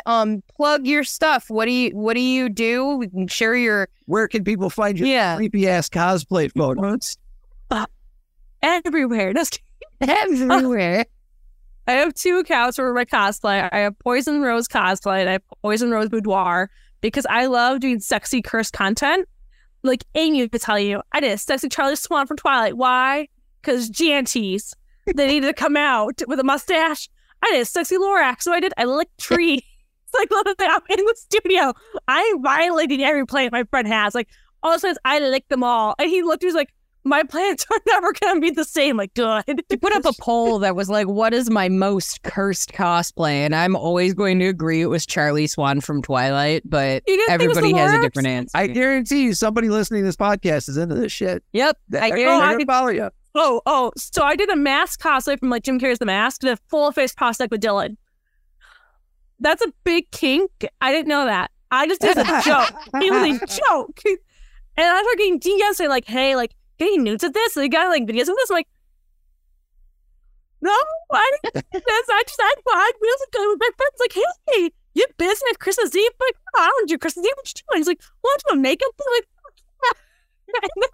Plug your stuff. What do you do? We can share your. Where can people find your creepy ass cosplay photos? Everywhere. Just everywhere. I have two accounts for my cosplay. I have Poison Rose Cosplay and I have Poison Rose Boudoir because I love doing sexy cursed content. Like Amy could tell you, I did a sexy Charlie Swan from Twilight. Why? Because Janties. They needed to come out with a mustache. I did a sexy Lorax. So I did. I licked trees. It's like, look at that. I'm in the studio. I'm violating every plant my friend has. Like, all of a sudden, I licked them all. And he looked, he was like, my plants are never going to be the same. Like, good. You put up a poll that was like, what is my most cursed cosplay? And I'm always going to agree it was Charlie Swan from Twilight, but everybody has a different answer. I guarantee you somebody listening to this podcast is into this shit. Yep. I follow you. Oh. So I did a mask cosplay from like Jim Carrey's The Mask, the full face prosthetic with Dylan. That's a big kink. I didn't know that. I just did a joke. It was a joke. And I started getting DMs saying like, hey, like, getting nudes at this? They got like videos of this? I'm like, no, I didn't. We also go with my friends. Like, hey, you're busy at Christmas Eve? I'm like, oh, I don't do Christmas Eve. What you doing? He's like, want to do a makeup? I'm like, yeah.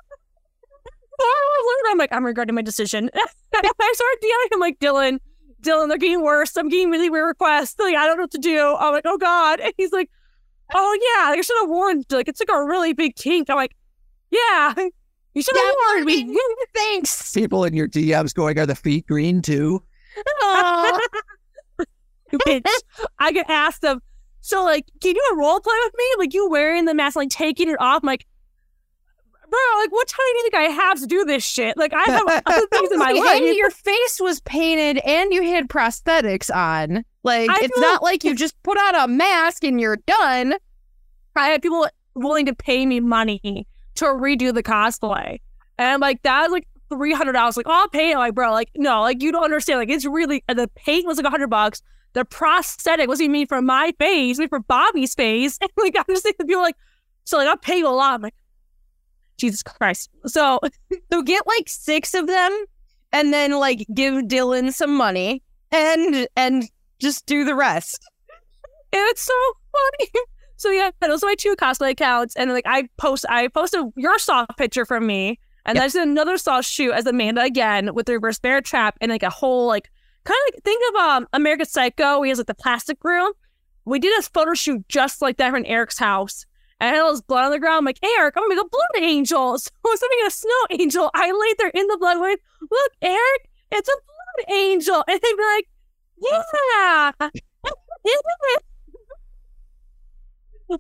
I'm like, I'm regretting my decision. I started DMing him like, Dylan, they're getting worse. I'm getting really weird requests. They're like, I don't know what to do. I'm like, oh God. And he's like, oh yeah, I should have warned you. Like, it's like a really big kink. I'm like, yeah. You should have warned me. Thanks. People in your DMs going, are the feet green too? Bitch. I get asked them, so like, can you do a role play with me? Like you wearing the mask, like taking it off. I'm like, bro, like what time do you think I have to do this shit? Like I have other things in my life. And your face was painted and you had prosthetics on. Like it's not like you just put on a mask and you're done. I had people willing to pay me money to redo the cosplay. And I'm like, that was like $300. Like, oh, I'll pay it. Like, bro, like, no, like, you don't understand. Like, it's really, the paint was like $100. The prosthetic wasn't even made for my face, made for Bobby's face. And like, I'm just thinking, people are like, so like, I'll pay you a lot. I'm like, Jesus Christ. So get like 6 of them and then like give Dylan some money and just do the rest. And it's so funny. So yeah, those are my 2 cosplay accounts, and like I posted your saw picture from me, and Then I just did another saw shoot as Amanda again with the reverse bear trap and like a whole like kind of like, think of American Psycho. He has like the plastic room. We did a photo shoot just like that from Eric's house, and I had all this blood on the ground. I'm like, Eric, I'm gonna make a blood angel. So I was making a snow angel. I laid there in the blood. Went, look, Eric, it's a blood angel, and they'd be like, yeah.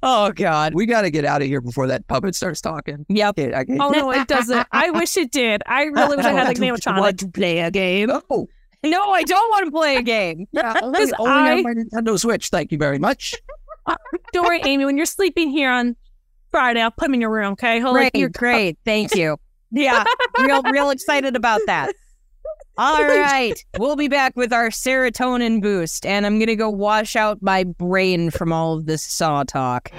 Oh, God. We got to get out of here before that puppet starts talking. Yep. Oh, no, it doesn't. I wish it did. I really wish I had, like, animatronics. I want to play a game. Oh. No, I don't want to play a game. Yeah, because I have my Nintendo Switch. Thank you very much. Don't worry, Amy. When you're sleeping here on Friday, I'll put them in your room, okay? Great. Thank you. Yeah. Real excited about that. All right. We'll be back with our serotonin boost, and I'm going to go wash out my brain from all of this saw talk.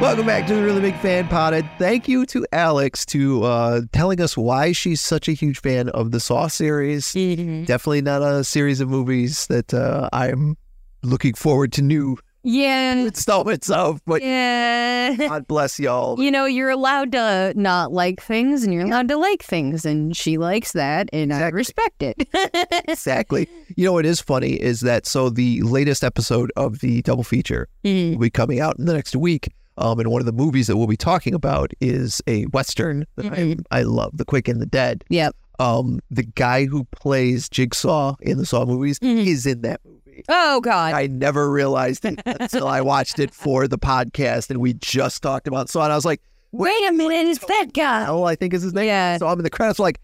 Welcome back to the Really Big Fan Pod, and thank you to Alex to telling us why she's such a huge fan of the Saw series. Mm-hmm. Definitely not a series of movies that I'm looking forward to new installments of, but God bless y'all. You know, you're allowed to not like things, and you're allowed to like things, and she likes that, and exactly. I respect it. Exactly. You know, what is funny is that, so the latest episode of the double feature will be coming out in the next week, and one of the movies that we'll be talking about is a Western that I love, The Quick and the Dead. Yep. The guy who plays Jigsaw in the Saw movies is in that movie. Oh, God. I never realized it until I watched it for the podcast, and we just talked about Saw, and I was like, wait a minute, it's that guy. Oh, I think is his name. Yeah. So I'm in the credits like,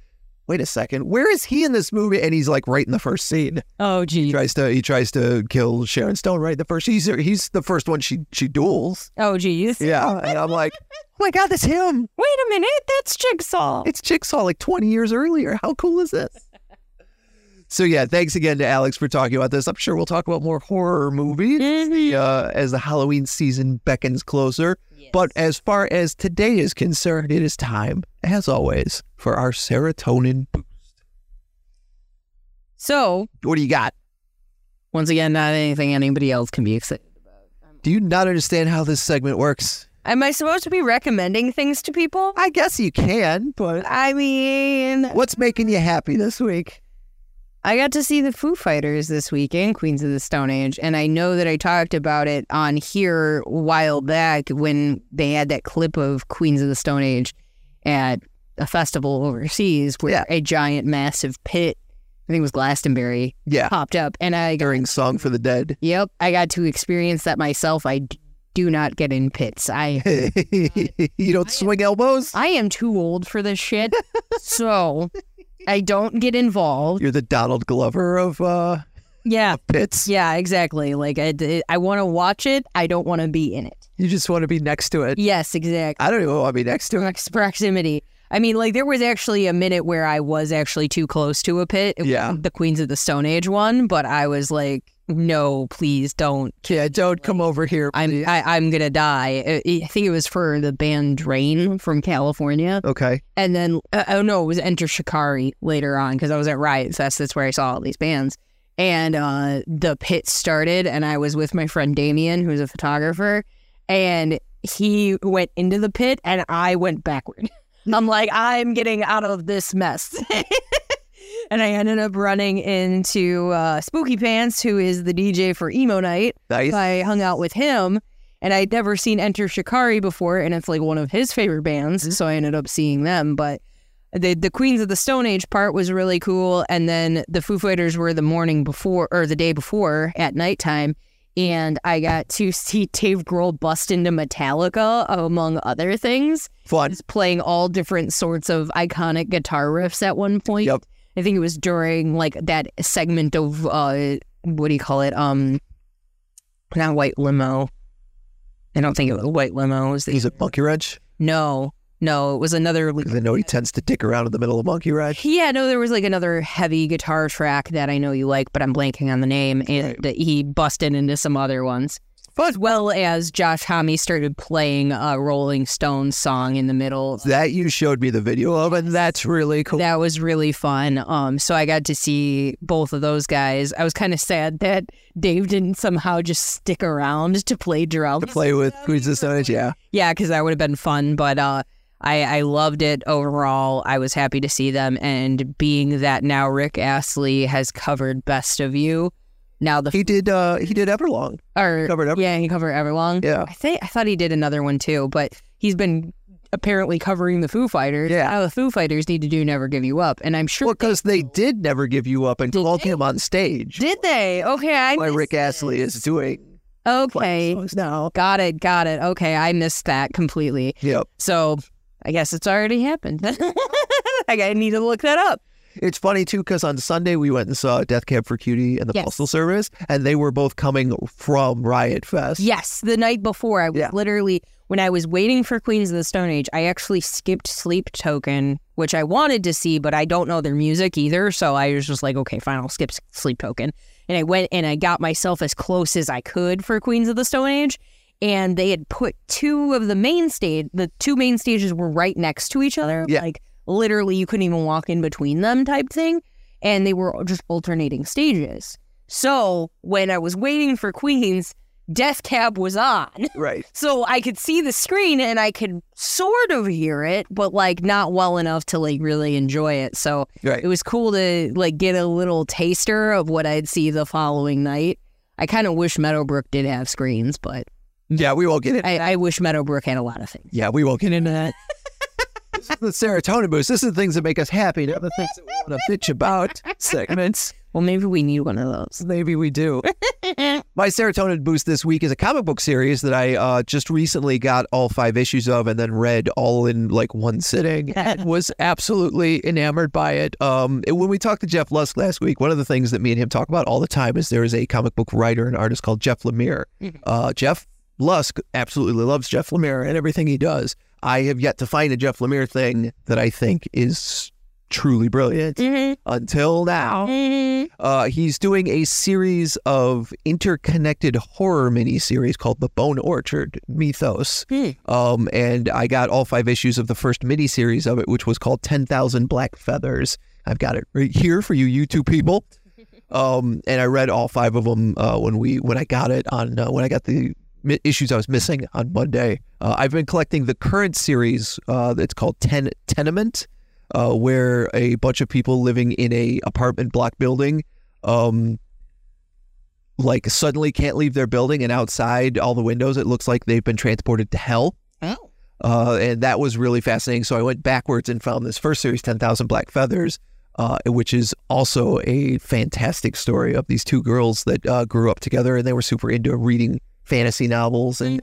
wait a second, where is he in this movie? And he's like right in the first scene. Oh, geez. He tries to kill Sharon Stone right in the first. He's the first one she duels. Oh, geez. Yeah. And I'm like, oh my God, that's him. Wait a minute, that's Jigsaw. It's Jigsaw like 20 years earlier. How cool is this? So yeah, thanks again to Alex for talking about this. I'm sure we'll talk about more horror movies as the Halloween season beckons closer. Yes. But as far as today is concerned, it is time, as always, for our serotonin boost. So, what do you got? Once again, not anything anybody else can be excited about. Do you not understand how this segment works? Am I supposed to be recommending things to people? I guess you can, but... I mean... What's making you happy this week? I got to see the Foo Fighters this week and Queens of the Stone Age, and I know that I talked about it on here a while back when they had that clip of Queens of the Stone Age at a festival overseas where a giant, massive pit, I think it was Glastonbury, popped up. And I got... During Song for the Dead. Yep. I got to experience that myself. I do not get in pits. You don't swing elbows? I am too old for this shit, so... I don't get involved. You're the Donald Glover of pits. Yeah, exactly. Like I want to watch it. I don't want to be in it. You just want to be next to it. Yes, exactly. I don't even want to be next to it. Proximity. I mean, like there was actually a minute where I was actually too close to a pit. The Queens of the Stone Age one, but I was like, no, please don't. Yeah, don't come over here. Please. I'm gonna die. I think it was for the band Drain from California. Okay. And then it was Enter Shikari later on because I was at Riot Fest. That's where I saw all these bands. And the pit started, and I was with my friend Damien, who's a photographer, and he went into the pit, and I went backward. I'm like, I'm getting out of this mess. And I ended up running into Spooky Pants, who is the DJ for Emo Night. Nice. So I hung out with him, and I'd never seen Enter Shikari before, and it's like one of his favorite bands, so I ended up seeing them. But the Queens of the Stone Age part was really cool, and then the Foo Fighters were the morning before, or the day before, at nighttime, and I got to see Dave Grohl bust into Metallica, among other things. Fun. Just playing all different sorts of iconic guitar riffs at one point. Yep. I think it was during, like, that segment of, not White Limo. I don't think it was White Limo. Is it Monkey Wrench? No, it was another... Because I know he tends to dick around in the middle of Monkey Wrench. Yeah, no, there was, like, another heavy guitar track that I know you like, but I'm blanking on the name, and he busted into some other ones. As well as Josh Homme started playing a Rolling Stones song in the middle. That you showed me the video of, and that's really cool. That was really fun. So I got to see both of those guys. I was kind of sad that Dave didn't somehow just stick around to play drums. To play with Queens of the Stone Age, yeah. Yeah, because that would have been fun, but I loved it overall. I was happy to see them, and being that now Rick Astley has covered Best of You. Now he did Everlong. He covered Everlong. Yeah. I thought he did another one too, but he's been apparently covering the Foo Fighters. Yeah. Now the Foo Fighters need to do Never Give You Up, and I'm sure because they did Never Give You Up and called him on stage. Did they? Okay, I missed Rick Astley is doing. Okay. Now. Got it. Okay, I missed that completely. Yep. So I guess it's already happened. I need to look that up. It's funny, too, because on Sunday we went and saw Death Cab for Cutie and the Postal Service, and they were both coming from Riot Fest. Yes, the night before. I was literally, when I was waiting for Queens of the Stone Age, I actually skipped Sleep Token, which I wanted to see, but I don't know their music either, so I was just like, okay, fine, I'll skip Sleep Token. And I went and I got myself as close as I could for Queens of the Stone Age, and they had put the two main stages were right next to each other. Yeah. Like, literally, you couldn't even walk in between them type thing. And they were just alternating stages. So when I was waiting for Queens, Death Cab was on. Right. So I could see the screen and I could sort of hear it, but like not well enough to like really enjoy it. So it was cool to like get a little taster of what I'd see the following night. I kind of wish Meadowbrook did have screens, but... Yeah, we won't get into that. I wish Meadowbrook had a lot of things. Yeah, we won't get into that. This is the serotonin boost. This is the things that make us happy, not the things that we want to bitch about segments. Well, maybe we need one of those. Maybe we do. My serotonin boost this week is a comic book series that I just recently got all 5 issues of and then read all in like one sitting. And was absolutely enamored by it. When we talked to Jeff Lusk last week, one of the things that me and him talk about all the time is there is a comic book writer and artist called Jeff Lemire. Jeff Lusk absolutely loves Jeff Lemire and everything he does. I have yet to find a Jeff Lemire thing that I think is truly brilliant until now. He's doing a series of interconnected horror miniseries called The Bone Orchard Mythos. And I got all 5 issues of the first miniseries of it, which was called 10,000 Black Feathers. I've got it right here for you YouTube people. And I read all 5 of them when I got it on when I got the issues I was missing on Monday. I've been collecting the current series that's called Tenement, where a bunch of people living in a apartment block building like suddenly can't leave their building, and outside all the windows it looks like they've been transported to hell. And that was really fascinating. So I went backwards and found this first series, 10,000 Black Feathers, which is also a fantastic story of these 2 girls that grew up together, and they were super into reading fantasy novels and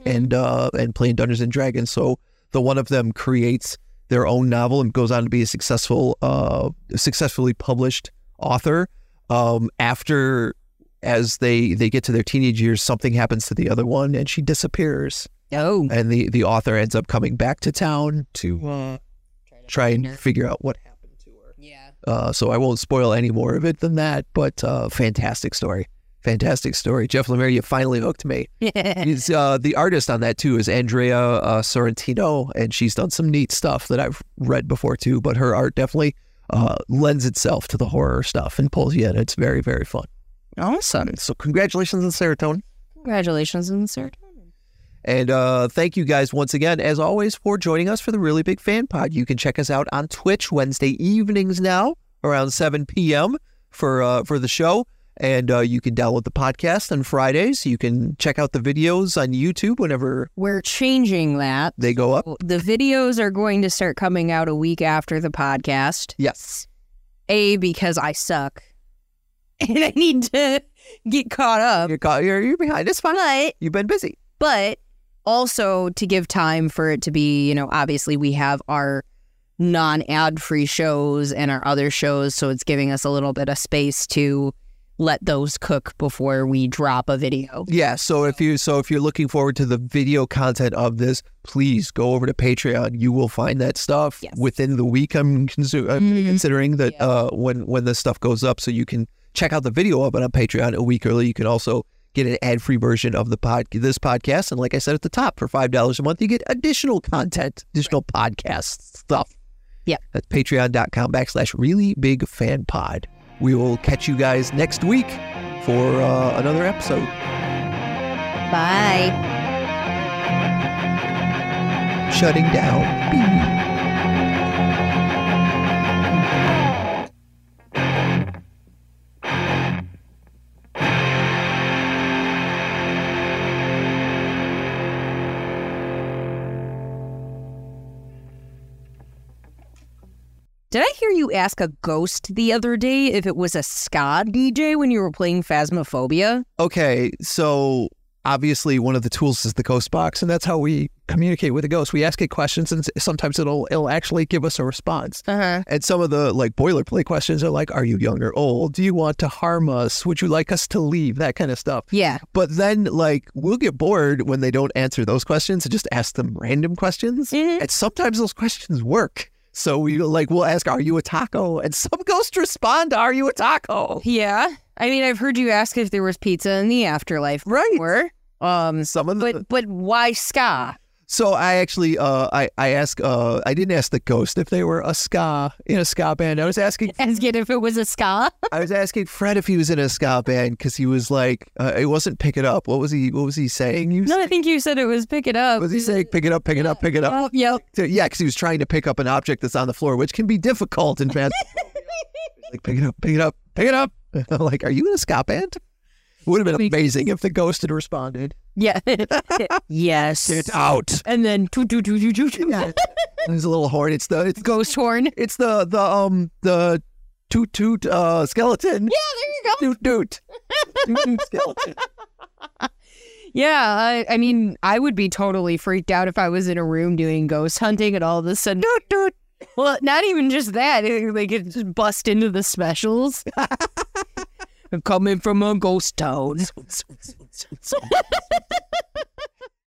playing Dungeons and Dragons. So the one of them creates their own novel and goes on to be a successfully published author. After, as they get to their teenage years, something happens to the other one and she disappears. And the author ends up coming back to town to try and figure out what happened to her. So I won't spoil any more of it than that, but fantastic story. Fantastic story. Jeff Lemire, you finally hooked me. He's, the artist on that, too, is Andrea Sorrentino, and she's done some neat stuff that I've read before, too, but her art definitely lends itself to the horror stuff and pulls you in. It's very, very fun. Awesome. So congratulations on Serotonin. Congratulations on Serotonin. And thank you guys once again, as always, for joining us for the Really Big Fan Pod. You can check us out on Twitch Wednesday evenings now around 7 p.m. For the show. And you can download the podcast on Fridays. You can check out the videos on YouTube whenever... We're changing that. They go up. The videos are going to start coming out a week after the podcast. Yes. A, because I suck. And I need to get caught up. You're behind. It's fine. But, you've been busy. But... Also, to give time for it to be, you know, obviously we have our non-ad-free shows and our other shows, so it's giving us a little bit of space to let those cook before we drop a video. Yeah, so if you're looking forward to the video content of this, please go over to Patreon. You will find that stuff within the week. I'm considering that when this stuff goes up, so you can check out the video of it on Patreon a week early. You can also get an ad-free version of this podcast. And like I said at the top, for $5 a month, you get additional content, additional podcast stuff. That's patreon.com/reallybigfanpod. We will catch you guys next week for another episode. Bye. Shutting down. Beep. Did I hear you ask a ghost the other day if it was a ska DJ when you were playing Phasmophobia? Okay, so obviously one of the tools is the ghost box, and that's how we communicate with a ghost. We ask it questions, and sometimes it'll actually give us a response. And some of the like boilerplate questions are like, are you young or old? Do you want to harm us? Would you like us to leave? That kind of stuff. Yeah. But then like we'll get bored when they don't answer those questions and just ask them random questions. And sometimes those questions work. So we'll ask, are you a taco? And some ghosts respond, are you a taco? Yeah. I mean, I've heard you ask if there was pizza in the afterlife. Right. Before. But why ska? So I actually, I didn't ask the ghost if they were in a ska band. I was asking. Asking if it was a ska? I was asking Fred if he was in a ska band because he was like, it wasn't pick it up. What was he saying? I think you said it was pick it up. Was he saying pick it up, pick it up, pick it up? Oh, yep. So, yeah, because he was trying to pick up an object that's on the floor, which can be difficult in fact. Like, pick it up, pick it up, pick it up. I'm like, are you in a ska band? It would have been amazing if the ghost had responded. Yeah. Yes. Get out. And then yeah. There's a little horn. It's ghost horn. It's the toot toot skeleton. Yeah, there you go. Toot toot. Toot toot skeleton. Yeah, I mean, I would be totally freaked out if I was in a room doing ghost hunting and all of a sudden toot toot. Well, not even just that. They could just bust into the specials. I'm coming from a ghost town.